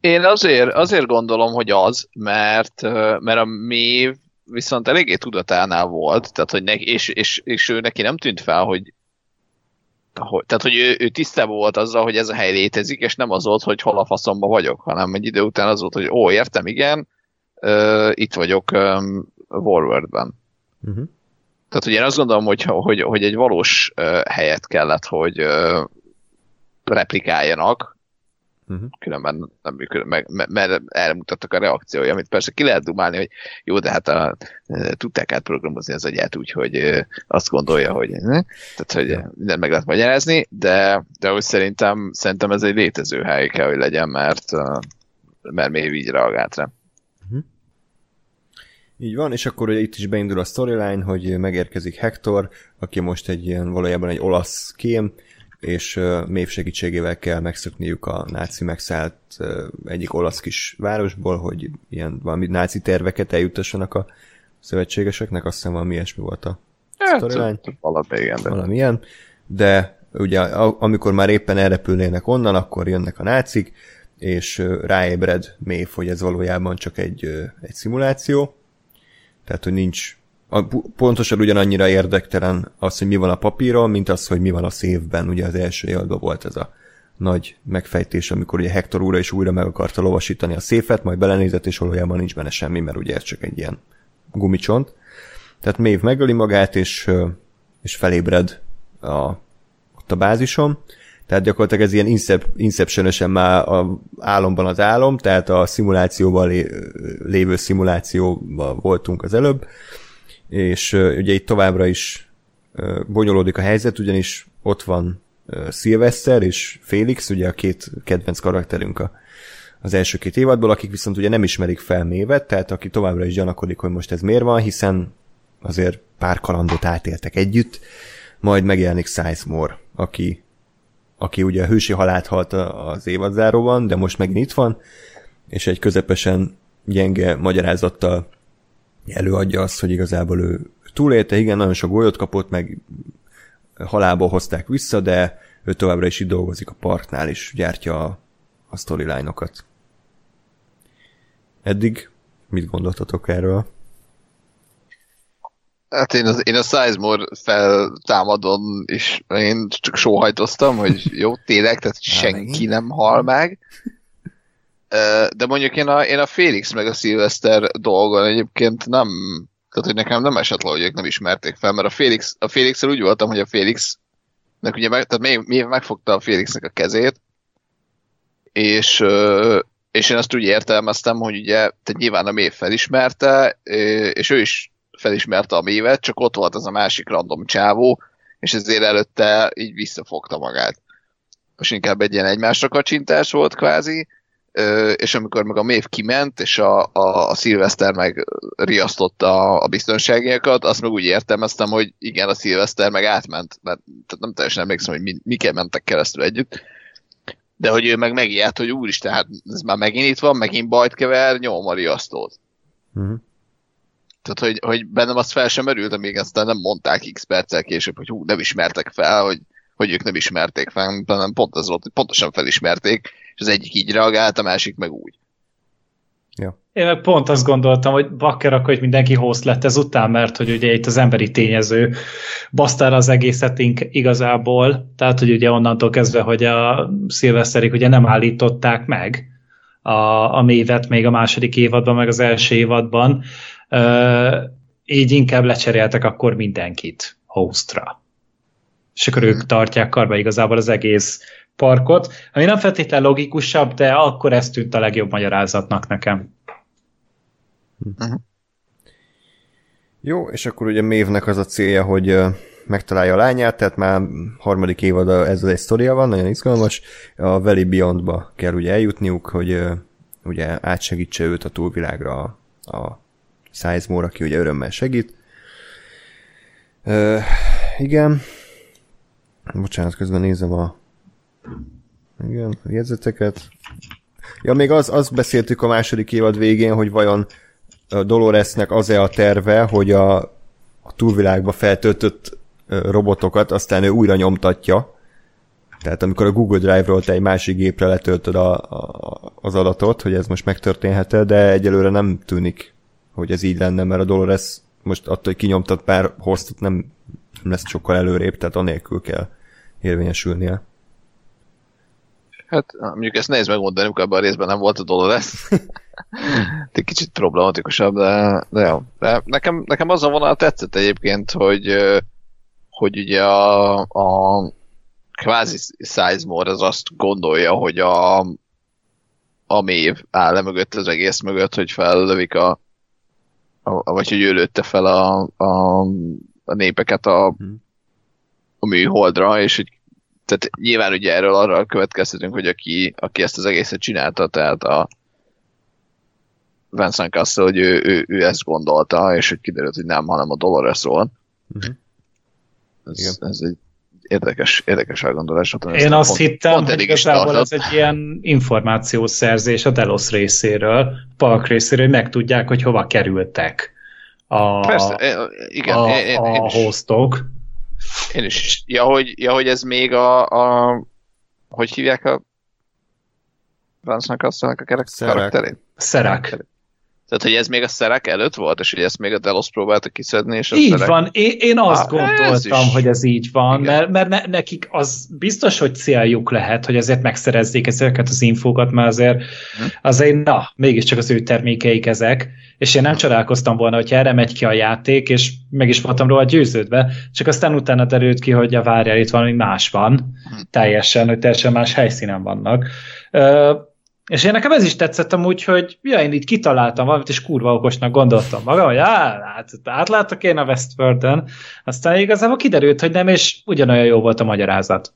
Én azért gondolom, hogy az, mert a Maeve viszont eléggé tudatánál volt, tehát, hogy és ő neki nem tűnt fel, hogy ő tisztában volt azzal, hogy ez a hely létezik, és nem az volt, hogy hol a faszomba vagyok, hanem egy idő után az volt, hogy értem, igen, itt vagyok Warworld-ben. Uh-huh. Tehát, hogy én azt gondolom, hogy egy valós helyet kellett, hogy replikáljanak, különben nem működik, mert elmutattak a reakciója, amit persze ki lehet dumálni, hogy jó, de hát tudták átprogramozni az agyát úgy, hogy azt gondolja, hogy tehát, hogy mindent meg lehet magyarázni, de hogy szerintem ez egy létező hely kell, hogy legyen, mert még így reagált rá. Így van, és akkor ugye itt is beindul a storyline, hogy megérkezik Hector, aki most egy ilyen, valójában egy olasz kém, és Maeve segítségével kell megszökniük a náci megszállt egyik olasz kis városból, hogy ilyen valami náci terveket eljutassanak a szövetségeseknek, azt hiszem valami ilyesmi volt a storyline. Valamilyen, de ugye amikor már éppen elrepülnének onnan, akkor jönnek a nácik, és ráébred Maeve, hogy ez valójában csak egy szimuláció, tehát, hogy nincs, pontosan ugyanannyira érdektelen az, hogy mi van a papíron, mint az, hogy mi van a széfben. Ugye az első évadban volt ez a nagy megfejtés, amikor ugye Hector újra és újra meg akarta lovasítani a széfet, majd belenézett, és valójában nincs benne semmi, mert ugye ez csak egy ilyen gumicsont. Tehát Maeve megöli magát, és felébred ott a bázison. Tehát gyakorlatilag ez ilyen inception-ösen már a álomban az álom, tehát a szimulációban lévő szimulációban voltunk az előbb, és ugye itt továbbra is bonyolódik a helyzet, ugyanis ott van Silvester és Félix, ugye a két kedvenc karakterünk az első két évadból, akik viszont ugye nem ismerik fel Maeve-et, tehát aki továbbra is gyanakodik, hogy most ez miért van, hiszen azért pár kalandot átéltek együtt, majd megjelenik Sizemore, aki ugye a hősi halált halt az évadzáróban, de most megint itt van, és egy közepesen gyenge magyarázattal előadja azt, hogy igazából ő túlélte, igen, nagyon sok golyót kapott, meg halálból hozták vissza, de ő továbbra is itt dolgozik a parknál, és gyártja a storyline-okat. Eddig mit gondoltatok erről? Hát én a Sizemore feltámadon is én csak sóhajtoztam, hogy jó, tényleg, tehát senki nem hal meg. De mondjuk én a Félix meg a Silvester dolgon egyébként nem, tehát hogy nekem nem esett le, hogy ők nem ismerték fel, mert a Félix-el úgy voltam, hogy a Félixnek ugye tehát Maeve megfogta a Félixnek a kezét, és én azt úgy értelmeztem, hogy ugye, tehát nyilván a Maeve felismerte, és ő is felismerte a Maeve-et, csak ott volt az a másik random csávó, és ezért előtte így visszafogta magát. És inkább egy ilyen egymásra kacsintás volt kvázi, és amikor meg a Maeve kiment, és a Silvester meg riasztotta a biztonságiakat, azt meg úgy értelmeztem, hogy igen, a Silvester meg átment, mert nem teljesen emlékszem, hogy miket mentek keresztül együtt, de hogy ő meg megijedt, hogy úristen, hát ez már megint itt van, megint bajt kever, nyom a riasztót. Mm-hmm. Tehát, hogy bennem azt fel sem merült, amíg aztán nem mondták x perccel később, hogy nem ismertek fel, hogy ők nem ismerték fel, hanem pont az volt, hogy pontosan felismerték, és az egyik így reagált, a másik meg úgy. Ja. Én meg pont azt gondoltam, hogy bakker, akkor mindenki host lett ezután, mert hogy ugye itt az emberi tényező basztára az egészet igazából, tehát hogy ugye onnantól kezdve, hogy a Silvesterik ugye nem állították meg a Maeve-et még a második évadban, meg az első évadban, így inkább lecseréltek akkor mindenkit hostra. És akkor ők tartják karba igazából az egész parkot, ami nem feltétlen logikusabb, de akkor ez tűnt a legjobb magyarázatnak nekem. Uh-huh. Jó, és akkor ugye Maeve-nek az a célja, hogy megtalálja a lányát, tehát már harmadik évad ez az egy sztoria van, nagyon izgalmas. A Valley Beyond-ba kell ugye eljutniuk, hogy ugye átsegítse őt a túlvilágra a Sizemore, aki ugye örömmel segít. Igen. Bocsánat, közben nézem a jegyzeteket. Ja, még azt beszéltük a második évad végén, hogy vajon Doloresnek az-e a terve, hogy a túlvilágba feltöltött robotokat aztán ő újra nyomtatja. Tehát amikor a Google Drive-ról te egy másik gépre letöltöd az adatot, hogy ez most megtörténhet-e, de egyelőre nem tűnik, hogy ez így lenne, mert a Dolores most attól, hogy kinyomtat pár hostot, nem lesz sokkal előrébb, tehát anélkül kell érvényesülnie. Hát mondjuk ezt nehéz megmondani, amikor ebben a részben nem volt a Dolores. Egy kicsit problematikusabb, de jó. De nekem az a vonal tetszett egyébként, hogy ugye a kvázi Sizemore az azt gondolja, hogy a Maeve áll le mögött az egész mögött, hogy fellövik vagy hogy ő lőtte fel a népeket a műholdra, és hogy tehát nyilván ugye erről arra következtetünk, hogy aki ezt az egészet csinálta, tehát Vincent Cassel, hogy ő ezt gondolta, és hogy kiderült, hogy nem, hanem a Doloresról. Uh-huh. Ez egy érdekes elgondolás. Én azt hittem, hogy igazából ez egy ilyen információszerzés a Delos részéről, Park részéről, hogy megtudják, hogy hova kerültek a hostok. Én is. Ja, hogy ez még a hogy hívják a Vance-nak aztának a karakterét? Serac. Tehát, hogy ez még a Serac előtt volt, és hogy ezt még a Delos próbálta kiszedni, és a így Serac... van, én azt gondoltam, hogy ez így van, mert nekik az biztos, hogy céljuk lehet, hogy azért megszerezzék ezeket az infókat, mert azért na, mégiscsak az ő termékeik ezek, és én nem csodálkoztam volna, hogyha erre megy ki a játék, és meg is voltam róla győződve, csak aztán utána derült ki, hogy a várjál, itt valami más van, teljesen más helyszínen vannak. És én nekem ez is tetszett amúgy, hogy én itt kitaláltam valamit, és kurva okosnak gondoltam magam, hogy átlátok én a Westworld-en, aztán igazából kiderült, hogy nem, és ugyanolyan jó volt a magyarázat.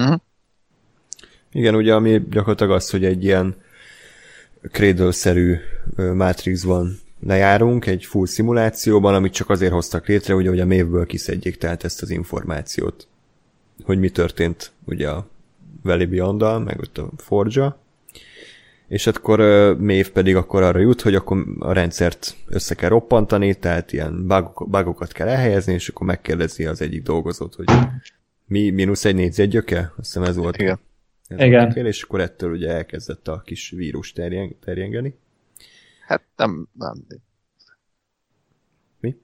Mm-hmm. Igen, ugye ami gyakorlatilag az, hogy egy ilyen Cradle-szerű Matrixban lejárunk, egy full szimulációban, amit csak azért hoztak létre, ugye, hogy a Maeve-ből kiszedjék tehát ezt az információt, hogy mi történt ugye a Valley Beyond-dal, meg ott a Forge-a. És akkor Maeve pedig akkor arra jut, hogy akkor a rendszert össze kell roppantani, tehát ilyen bugokat kell elhelyezni, és akkor megkérdezi az egyik dolgozót, hogy mi -1 négyzetgyöke? Azt hiszem ez volt. Igen. Ez volt, és akkor ettől ugye elkezdett a kis vírus terjengeni. Hát nem. Mi?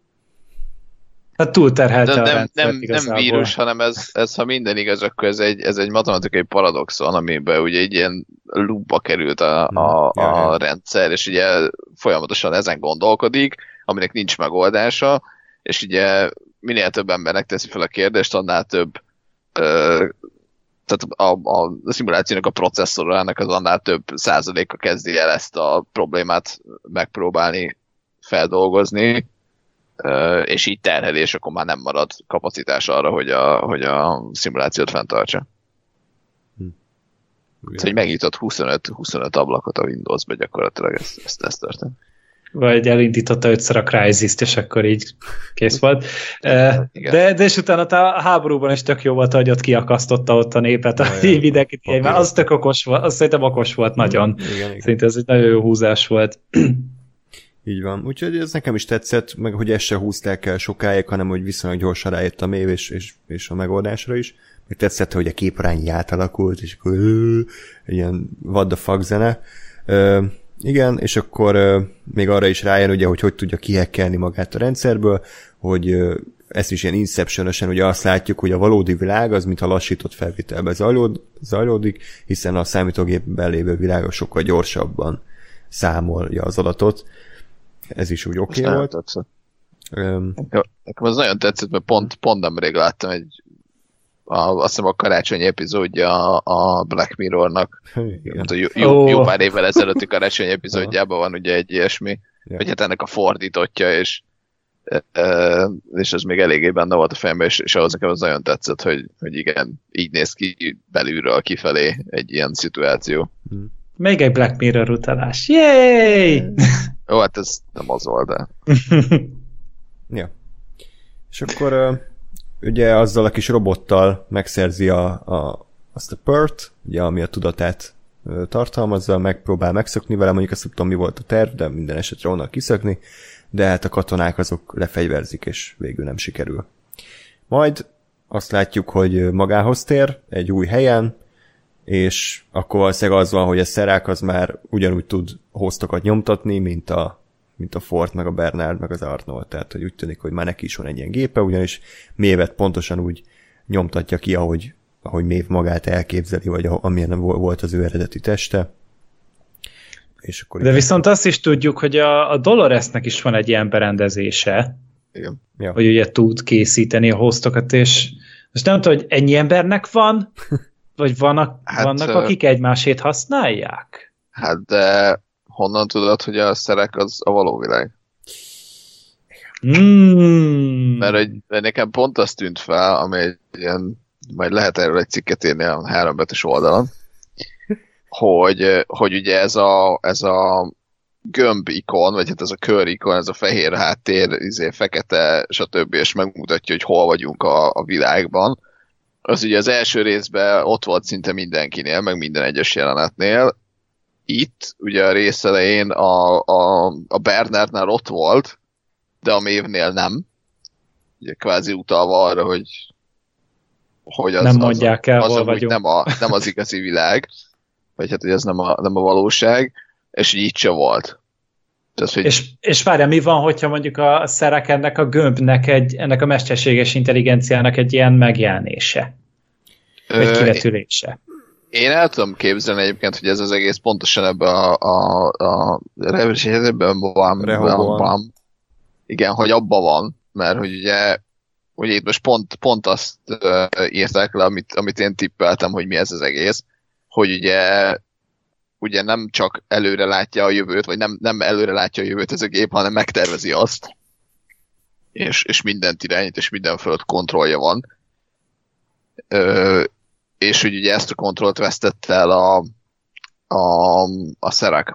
Hát túlterhelte a rendszert igazából. Nem vírus, hanem ez ha minden igaz, akkor ez egy matematikai paradoxon, amiben ugye egy ilyen loopba került a rendszer, és ugye folyamatosan ezen gondolkodik, aminek nincs megoldása, és ugye minél több embernek teszi fel a kérdést, annál több tehát a szimulációnak a processzorának az annál több százaléka kezdi el ezt a problémát megpróbálni feldolgozni, és így terhelés, akkor már nem marad kapacitás arra, hogy a szimulációt fenntartsa. Szóval, hogy megnyitott 25 ablakot a Windows-ba gyakorlatilag, ezt történt. Vagy elindította 5-szer a Crysis-t, és akkor így kész volt. De és utána a háborúban is tök jó volt, hogy ott kiakasztotta ott a népet, így mindenkit kíván. Az tök okos volt, azt szerintem okos volt nagyon. Igen. Szerintem ez egy nagyon jó húzás volt. Így van. Úgyhogy ez nekem is tetszett, meg hogy ezt se húzták el sokáig, hanem hogy viszonylag gyorsan rájött a Maeve és a megoldásra is. Meg tetszett, hogy a képarány így átalakult, és akkor ilyen what the fuck zene. Igen, és akkor még arra is rájön, ugye, hogy tudja kihekkelni magát a rendszerből, hogy ezt is ilyen inception-ösen, ugye azt látjuk, hogy a valódi világ az, mintha lassított felvételben zajlódik, hiszen a számítógépben lévő világ sokkal gyorsabban számolja az adatot. Ez is úgy oké volt. Nekem az nagyon tetszett, mert pont nemrég láttam egy azt hiszem a karácsonyi epizódja a Black Mirrornak, jó pár évvel ezelőtti karácsonyi epizódjában van ugye egy ilyesmi, vagy hát ennek a fordítottja, és ez még eléggé benne volt a fejemben, és ahhoz nekem az nagyon tetszett, hogy igen, így néz ki belülről kifelé egy ilyen szituáció. Még egy Black Mirror utalás, jéj! Jó, hát ez nem az volt, de... ja. És akkor... Ugye azzal a kis robottal megszerzi azt a pört, ugye, ami a tudatát tartalmazza, megpróbál megszökni vele, mondjuk azt tudom, mi volt a terv, de minden esetre onnan kiszökni, de hát a katonák azok lefegyverzik, és végül nem sikerül. Majd azt látjuk, hogy magához tér egy új helyen, és akkor valószínűleg az van, hogy a Serac az már ugyanúgy tud hostokat nyomtatni, mint a Ford, meg a Bernard, meg az Arnold, tehát hogy úgy tűnik, hogy már neki is van egy ilyen gépe, ugyanis Maeve-et pontosan úgy nyomtatja ki, ahogy Maeve magát elképzeli, vagy amilyen volt az ő eredeti teste. És akkor de viszont azt is tudjuk, hogy a Doloresnek is van egy ilyen berendezése, igen. Ja. Hogy ugye tud készíteni a hostokat, és most nem tudom, hogy ennyi embernek van, vagy vannak akik egymásét használják? Hát de... Honnan tudod, hogy a Serac az a való világ? Mm. Mert nekem pont azt tűnt fel, ami egy ilyen, majd lehet erről egy cikket írni a 3 betűs oldalon, hogy ugye ez a gömb ikon, vagy hát ez a kör ikon, ez a fehér háttér, izé, fekete, stb. És megmutatja, hogy hol vagyunk a világban. Az ugye az első részben ott volt szinte mindenkinél, meg minden egyes jelenetnél. Itt, ugye a rész elején a Bernardnál ott volt, de a Maeve-nél nem. Ugye kvázi utalva arra, hogy az, nem mondják el, hol vagyunk. Nem az igazi világ, vagy hát, hogy ez nem a valóság, és így se volt. Tehát, hogy... És várjál, mi van, hogyha mondjuk a Serac ennek a gömbnek, ennek a mesterséges intelligenciának egy ilyen megjelenése? Vagy kivetülése? Én el tudom képzelni egyébként, hogy ez az egész pontosan ebben a Rehoboam. Igen, hogy abban van, mert hogy ugye itt most pont azt írták le, amit én tippeltem, hogy mi ez az egész, hogy ugye nem csak előre látja a jövőt, vagy nem előre látja a jövőt ez a gép, hanem megtervezi azt, és mindent irányít, és minden fölött kontrollja van. És hogy ugye ezt a kontrollt vesztette el a Serac.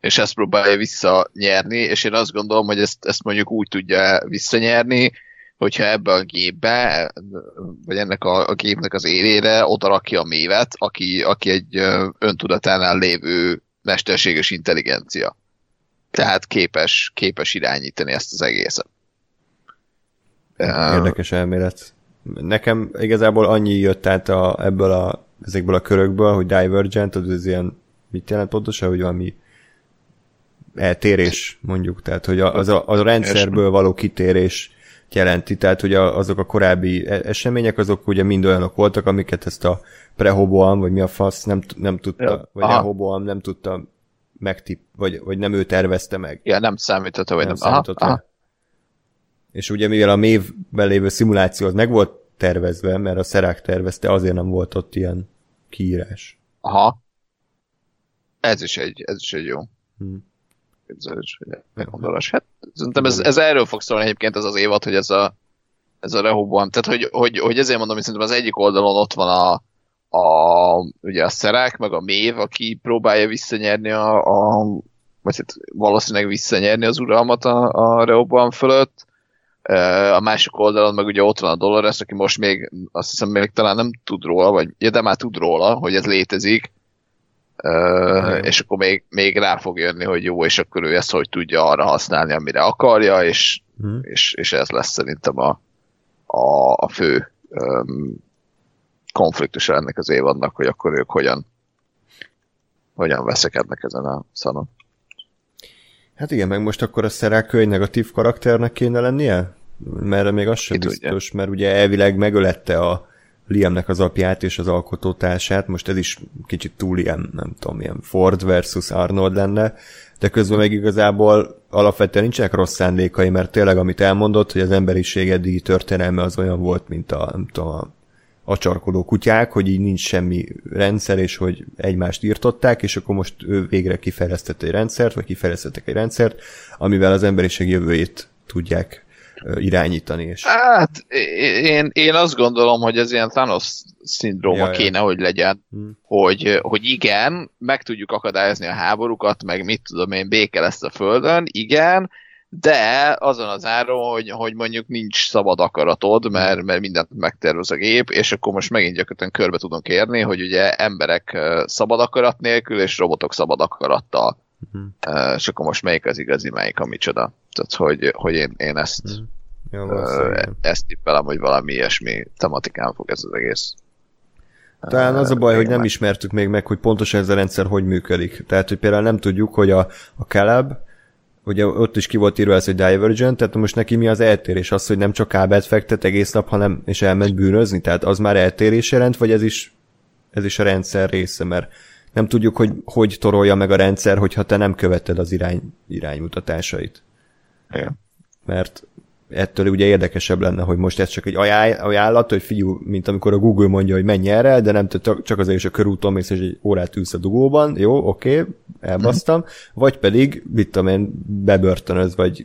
És ezt próbálja visszanyerni, és én azt gondolom, hogy ezt mondjuk úgy tudja visszanyerni, hogyha ebbe a gépbe, vagy ennek a gépnek az élére oda rakja a Maeve-et, aki egy öntudatánál lévő mesterséges intelligencia. Tehát képes irányítani ezt az egészet. Érdekes elmélet. Nekem igazából annyi jött át ezekből a körökből, hogy Divergent, az ilyen, mit jelent pontosan, hogy valami eltérés, mondjuk, tehát hogy az a rendszerből való kitérés jelenti, tehát hogy azok a korábbi események, azok ugye mind olyanok voltak, amiket ezt a Rehoboam, vagy mi a fasz, nem tudta, vagy Rehoboam nem tudta vagy nem ő tervezte meg. Ja, nem számította, vagy nem számította. Aha. És ugye mivel a Maeve-ben lévő szimuláció az meg volt tervezve, mert a Serac tervezte, azért nem volt ott ilyen kiírás. Aha. Ez is egy jó. Megmondolás. Hát szerintem ez erről fog szólni egyébként ez az évad, hogy ez a Rehoboam. Tehát, hogy ezért mondom, hogy szerintem az egyik oldalon ott van ugye a Serac, meg a Maeve, aki próbálja visszanyerni vagy valószínűleg visszanyerni az uralmat a Rehoboam fölött. A másik oldalon meg ugye ott van a Dolores, aki most még, azt hiszem, még talán nem tud róla, de már tud róla, hogy ez létezik, és akkor még rá fog jönni, hogy jó, és akkor ő ezt hogy tudja arra használni, amire akarja, és ez lesz szerintem a fő konfliktus ennek az évadnak, hogy akkor ők hogyan veszekednek ezen a szanon. Hát igen, meg most akkor a Serac egy negatív karakternek kéne lennie? Mert még az sem biztos, ugye. Mert ugye elvileg megölette a Liamnek az apját és az alkotótársát, most ez is kicsit túl ilyen, nem tudom, ilyen Ford versus Arnold lenne, de közben meg igazából alapvetően nincsenek rossz szándékai, mert tényleg amit elmondott, hogy az emberiség eddigi történelme az olyan volt, mint a csarkoló kutyák, hogy így nincs semmi rendszer, és hogy egymást írtották, és akkor most ő végre kifejlesztettek egy rendszert, amivel az emberiség jövőjét tudják irányítani. És... Hát, én azt gondolom, hogy ez ilyen Thanos-szindróma kéne, hogy legyen, hogy igen, meg tudjuk akadályozni a háborúkat, meg mit tudom én, béke lesz a földön, igen, de azon az áron, hogy mondjuk nincs szabad akaratod, mert mindent megtervez a gép, és akkor most megint gyakorlatilag körbe tudunk érni, hogy ugye emberek szabad akarat nélkül, és robotok szabad akarattal. És akkor most melyik az igazi, melyik a micsoda. Tehát, hogy én ezt ezt tippelem, hogy valami ilyesmi tematikán fog ez az egész. Talán az a baj, hogy nem ismertük még meg, hogy pontosan ez a rendszer hogy működik. Tehát, hogy például nem tudjuk, hogy a Caleb, ugye ott is ki volt írva ez, hogy Divergent, tehát most neki mi az eltérés? Az, hogy nem csak kábelt fektet egész nap, hanem és elment bűnözni? Tehát az már eltérés jelent, vagy ez is a rendszer része? Mert nem tudjuk, hogy torolja meg a rendszer, hogyha te nem követed az iránymutatásait. Igen. Mert ettől ugye érdekesebb lenne, hogy most ez csak egy ajánlat, hogy figyelj, mint amikor a Google mondja, hogy menj erre, de nem csak azért is a körúton mész, és egy órát ülsz a dugóban, jó, oké, elbasztam, vagy pedig, mit tudom én, bebörtönöz, vagy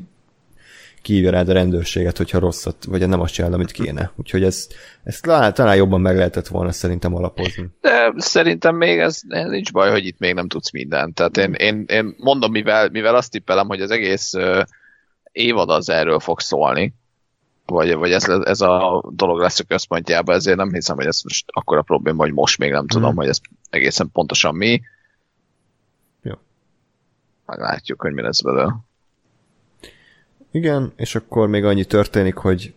kívja rád a rendőrséget, hogyha rosszat, vagy nem azt csinálod, amit kéne. Úgyhogy ezt talán jobban meg lehetett volna szerintem alapozni. De szerintem még ez nincs baj, hogy itt még nem tudsz mindent. Tehát én mondom, mivel azt tippelem, hogy az egész évad az erről fog szólni, vagy ez a dolog lesz a központjában, ezért nem hiszem, hogy ez most akkora probléma, hogy most még nem tudom, hogy ez egészen pontosan mi. Jó. Meglátjuk, hogy mi lesz belőle. Igen, és akkor még annyi történik, hogy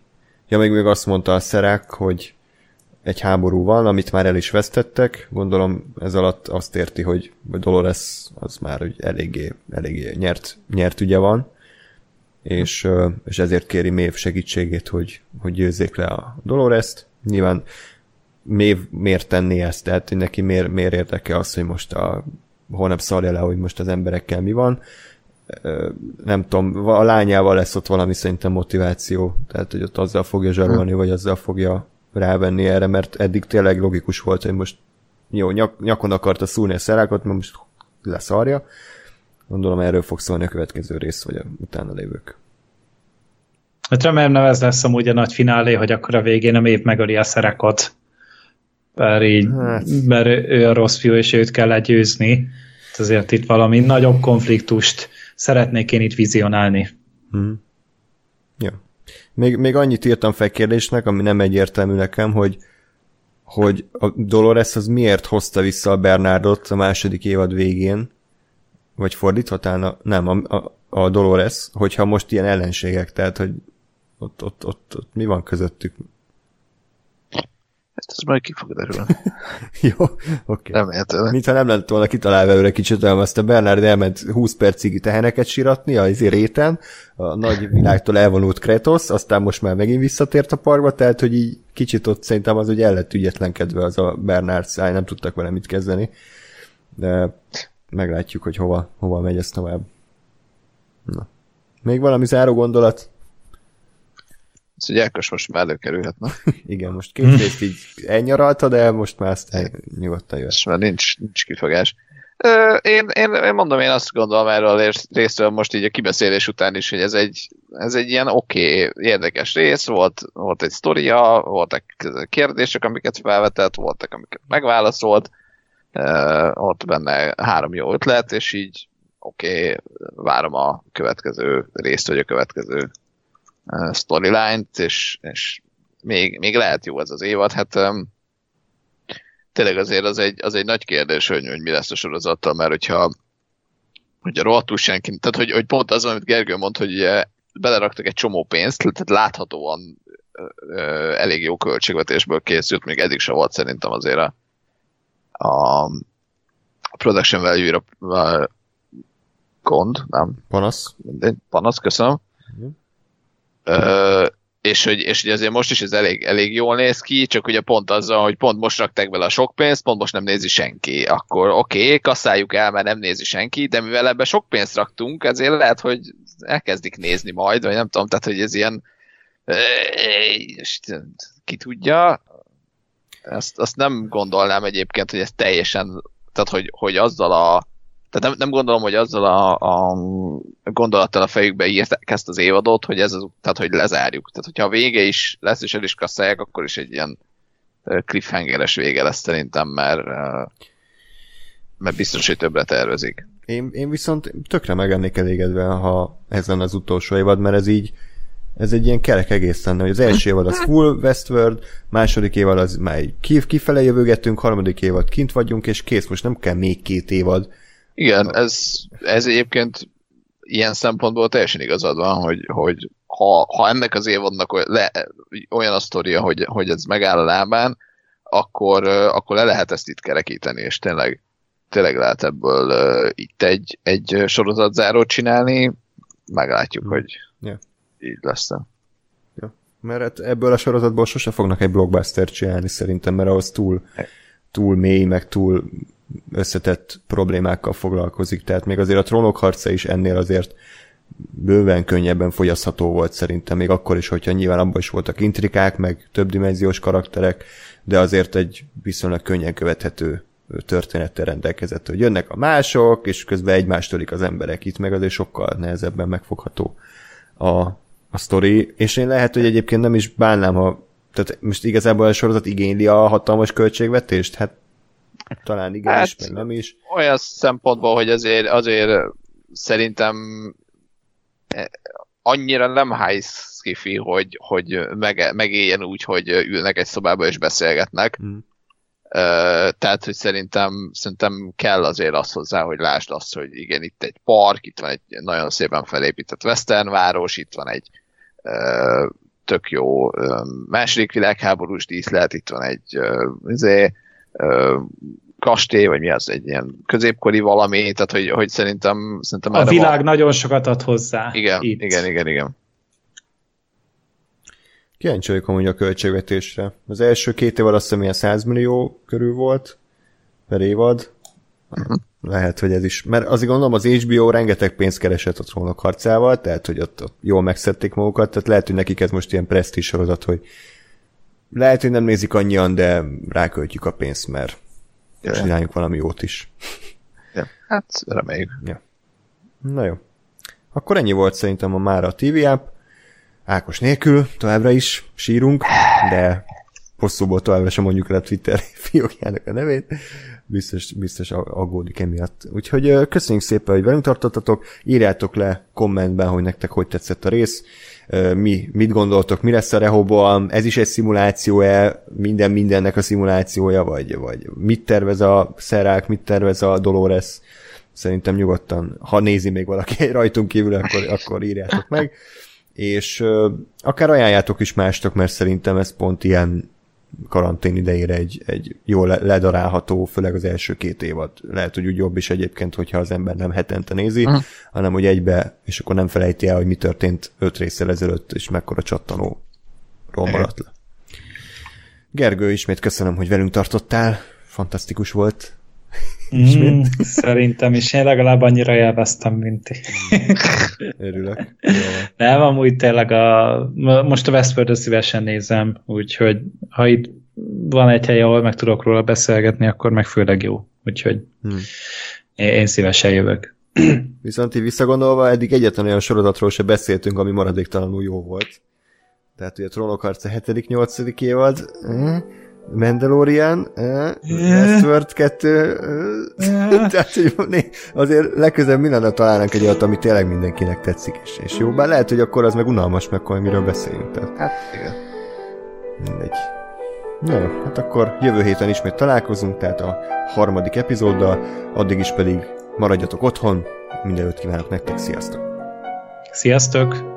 ja, még azt mondta a Serac, hogy egy háború van, amit már el is vesztettek. Gondolom ez alatt azt érti, hogy Dolores az már hogy eléggé nyert ügye van, és ezért kéri Maeve segítségét, hogy győzzék le a Dolorest. Nyilván Maeve miért tenné ezt? Tehát neki miért érdeke az, hogy most holnap szarja le, hogy most az emberekkel mi van. Nem tudom, a lányával lesz ott valami szerintem motiváció, tehát hogy ott azzal fogja zsarolni, vagy azzal fogja rávenni erre, mert eddig tényleg logikus volt, hogy most jó, nyakon akarta szúrni a Seracot, mert most leszarja. Gondolom erről fog szólni a következő rész, vagy a utána lévők. Hát remélem ez lesz amúgy a nagy finálé, hogy akkor a végén a Maeve megöli a Seracot. Mert ő a rossz fiú, és őt kell legyőzni. Azért itt valami nagyobb konfliktust szeretnék én itt vizionálni. Ja. Még annyit írtam fel kérdésnek, ami nem egyértelmű nekem, hogy a Dolores az miért hozta vissza a Bernardot a második évad végén, vagy fordíthatálna, nem, a Dolores, hogyha most ilyen ellenségek, tehát, hogy ott mi van közöttük? Hát ez majd ki fog derülni. Jó, oké. Okay. Mintha nem lett volna kitalálva előre kicsit, azt a Bernard elment 20 percig teheneket síratni az réten, a nagy világtól elvonult Kretosz, aztán most már megint visszatért a parkba, tehát, hogy így kicsit ott szerintem az, hogy el lett ügyetlenkedve az a Bernard száj, nem tudtak vele mit kezdeni. De meglátjuk, hogy hova megy ez tovább. Na. Még valami záró gondolat? Ez egy Ákos most már előkerülhetne. Igen, most két részt így elnyaralta, de most már aztán nyugodtan jött. Most már nincs kifogás. Én mondom, én azt gondolom erről a részről most így a kibeszélés után is, hogy ez egy ilyen oké, érdekes rész, volt egy sztoria, voltak kérdések, amiket felvetett, voltak, amiket megválaszolt, ott benne 3 jó ötlet, és így oké, várom a következő részt, vagy a következő storyline-t, és még lehet jó ez az évad. Hát tényleg azért az egy nagy kérdés, hogy mi lesz a sorozattal, mert hogyha rohadtul senki, tehát hogy pont az, amit Gergő mond, hogy beleraktak egy csomó pénzt, tehát láthatóan elég jó költségvetésből készült, még eddig sem volt szerintem azért a production value-ra gond, nem? Panasz. Mindegy, panasz, köszönöm. És hogy azért most is ez elég jól néz ki, csak ugye pont azzal, hogy pont most rakták bele a sok pénzt, pont most nem nézi senki. Akkor oké, kasszáljuk el, mert nem nézi senki, de mivel ebbe sok pénzt raktunk, ezért lehet, hogy elkezdik nézni majd, vagy nem tudom, tehát hogy ez ilyen ki tudja. Azt nem gondolnám egyébként, hogy ez teljesen, tehát hogy azzal a tehát nem gondolom, hogy azzal a gondolattal a fejükbe írták ezt az évadot, hogy ez az, tehát hogy lezárjuk. Tehát hogyha a vége is lesz, és el is kasszálják, akkor is egy ilyen cliffhangeres vége lesz szerintem, mert biztos, hogy többre tervezik. Én viszont tökre meg lennék elégedve, ha ez lenne az utolsó évad, mert ez egy ilyen kerek egész lenne, hogy az első évad az full Westworld, második évad az már kifele jövőgetünk, harmadik évad kint vagyunk, és kész, most nem kell még 2 évad. Igen, ez egyébként ilyen szempontból teljesen igazad van, hogy ha ennek az évadnak olyan a sztoria, hogy ez megáll a lábán, akkor le lehet ezt itt kerekíteni, és tényleg lehet ebből itt egy sorozatzárót csinálni, meglátjuk, hogy így lesz. Ja. Mert ebből a sorozatból sose fognak egy blockbuster csinálni szerintem, mert ahhoz túl mély, meg túl összetett problémákkal foglalkozik, tehát még azért a Trónok harca is ennél azért bőven könnyebben fogyasztható volt szerintem, még akkor is, hogyha nyilván abban is voltak intrikák, meg többdimenziós karakterek, de azért egy viszonylag könnyen követhető történettel rendelkezett, hogy jönnek a mások, és közben egymást ölik az emberek, itt meg azért sokkal nehezebben megfogható a sztori, és én lehet, hogy egyébként nem is bánnám, ha tehát most igazából a sorozat igényli a hatalmas költségvetést? Hát talán igen, hát, is, meg nem is. Olyan szempontból, hogy azért szerintem annyira nem high sci-fi, hogy megéljen úgy, hogy ülnek egy szobába és beszélgetnek. Hmm. Tehát, hogy szerintem kell azért azt hozzá, hogy lásd azt, hogy igen, itt egy park, itt van egy nagyon szépen felépített westernváros, itt van egy tök jó második világháborús díszlet, itt van egy kastély, vagy mi az, egy ilyen középkori valami, tehát hogy szerintem a világ van. Nagyon sokat ad hozzá. Igen. Kíváncsi vagyok amúgy a költségvetésre. Az első 2 évad azt hiszem ilyen 100 millió körül volt per évad. Lehet, hogy ez is. Mert azért gondolom az HBO rengeteg pénzt keresett a Trónok harcával, tehát hogy ott jól megszedték magukat, tehát lehet, hogy nekik ez most ilyen presztízs sorozat, hogy lehet, hogy nem nézik annyian, de ráköltjük a pénzt, mert csináljuk valami jót is. Ja, hát reméljük. Ja. Na jó. Akkor ennyi volt szerintem a mára a TV app. Ákos nélkül továbbra is sírunk, de hosszúból továbbra sem mondjuk el a Twitter fiókjának a nevét. Biztos aggódik emiatt. Úgyhogy köszönjük szépen, hogy velünk tartottatok. Írjátok le kommentben, hogy nektek hogy tetszett a rész. Mit gondoltok, mi lesz a Rehoboam? Ez is egy szimuláció-e? Mindennek a szimulációja? Vagy mit tervez a Serac? Mit tervez a Dolores? Szerintem nyugodtan, ha nézi még valaki rajtunk kívül, akkor írjátok meg. És akár ajánljátok is mástok, mert szerintem ez pont ilyen karantén idejére egy jól ledarálható, főleg az első 2 évad. Lehet, hogy úgy jobb is egyébként, hogyha az ember nem hetente nézi, hanem hogy egybe, és akkor nem felejti el, hogy mi történt 5 résszel ezelőtt, és mekkora csattanóról maradt le. Gergő, ismét köszönöm, hogy velünk tartottál. Fantasztikus volt. Szerintem is. Én legalább annyira élveztem, mint én. Örülök. Nem, amúgy tényleg most a Westworld-t szívesen nézem, úgyhogy ha itt van egy hely, ahol meg tudok róla beszélgetni, akkor meg főleg jó. Úgyhogy én szívesen jövök. Viszont így visszagondolva, eddig egyetlen olyan sorozatról se beszéltünk, ami maradéktalanul jó volt. Tehát ugye a Trónok harca 7.-8. évad... Mandalorian, Westworld 2, tehát azért legközelebb mindannyian találnánk egy olyat, ami tényleg mindenkinek tetszik, és jó, bár lehet, hogy akkor az meg unalmas, meg akkor miről beszélünk, tehát hát igen. Mindegy. Na jó, hát akkor jövő héten ismét találkozunk, tehát a 3. epizóddal, addig is pedig maradjatok otthon, minden jót kívánok nektek, sziasztok! Sziasztok!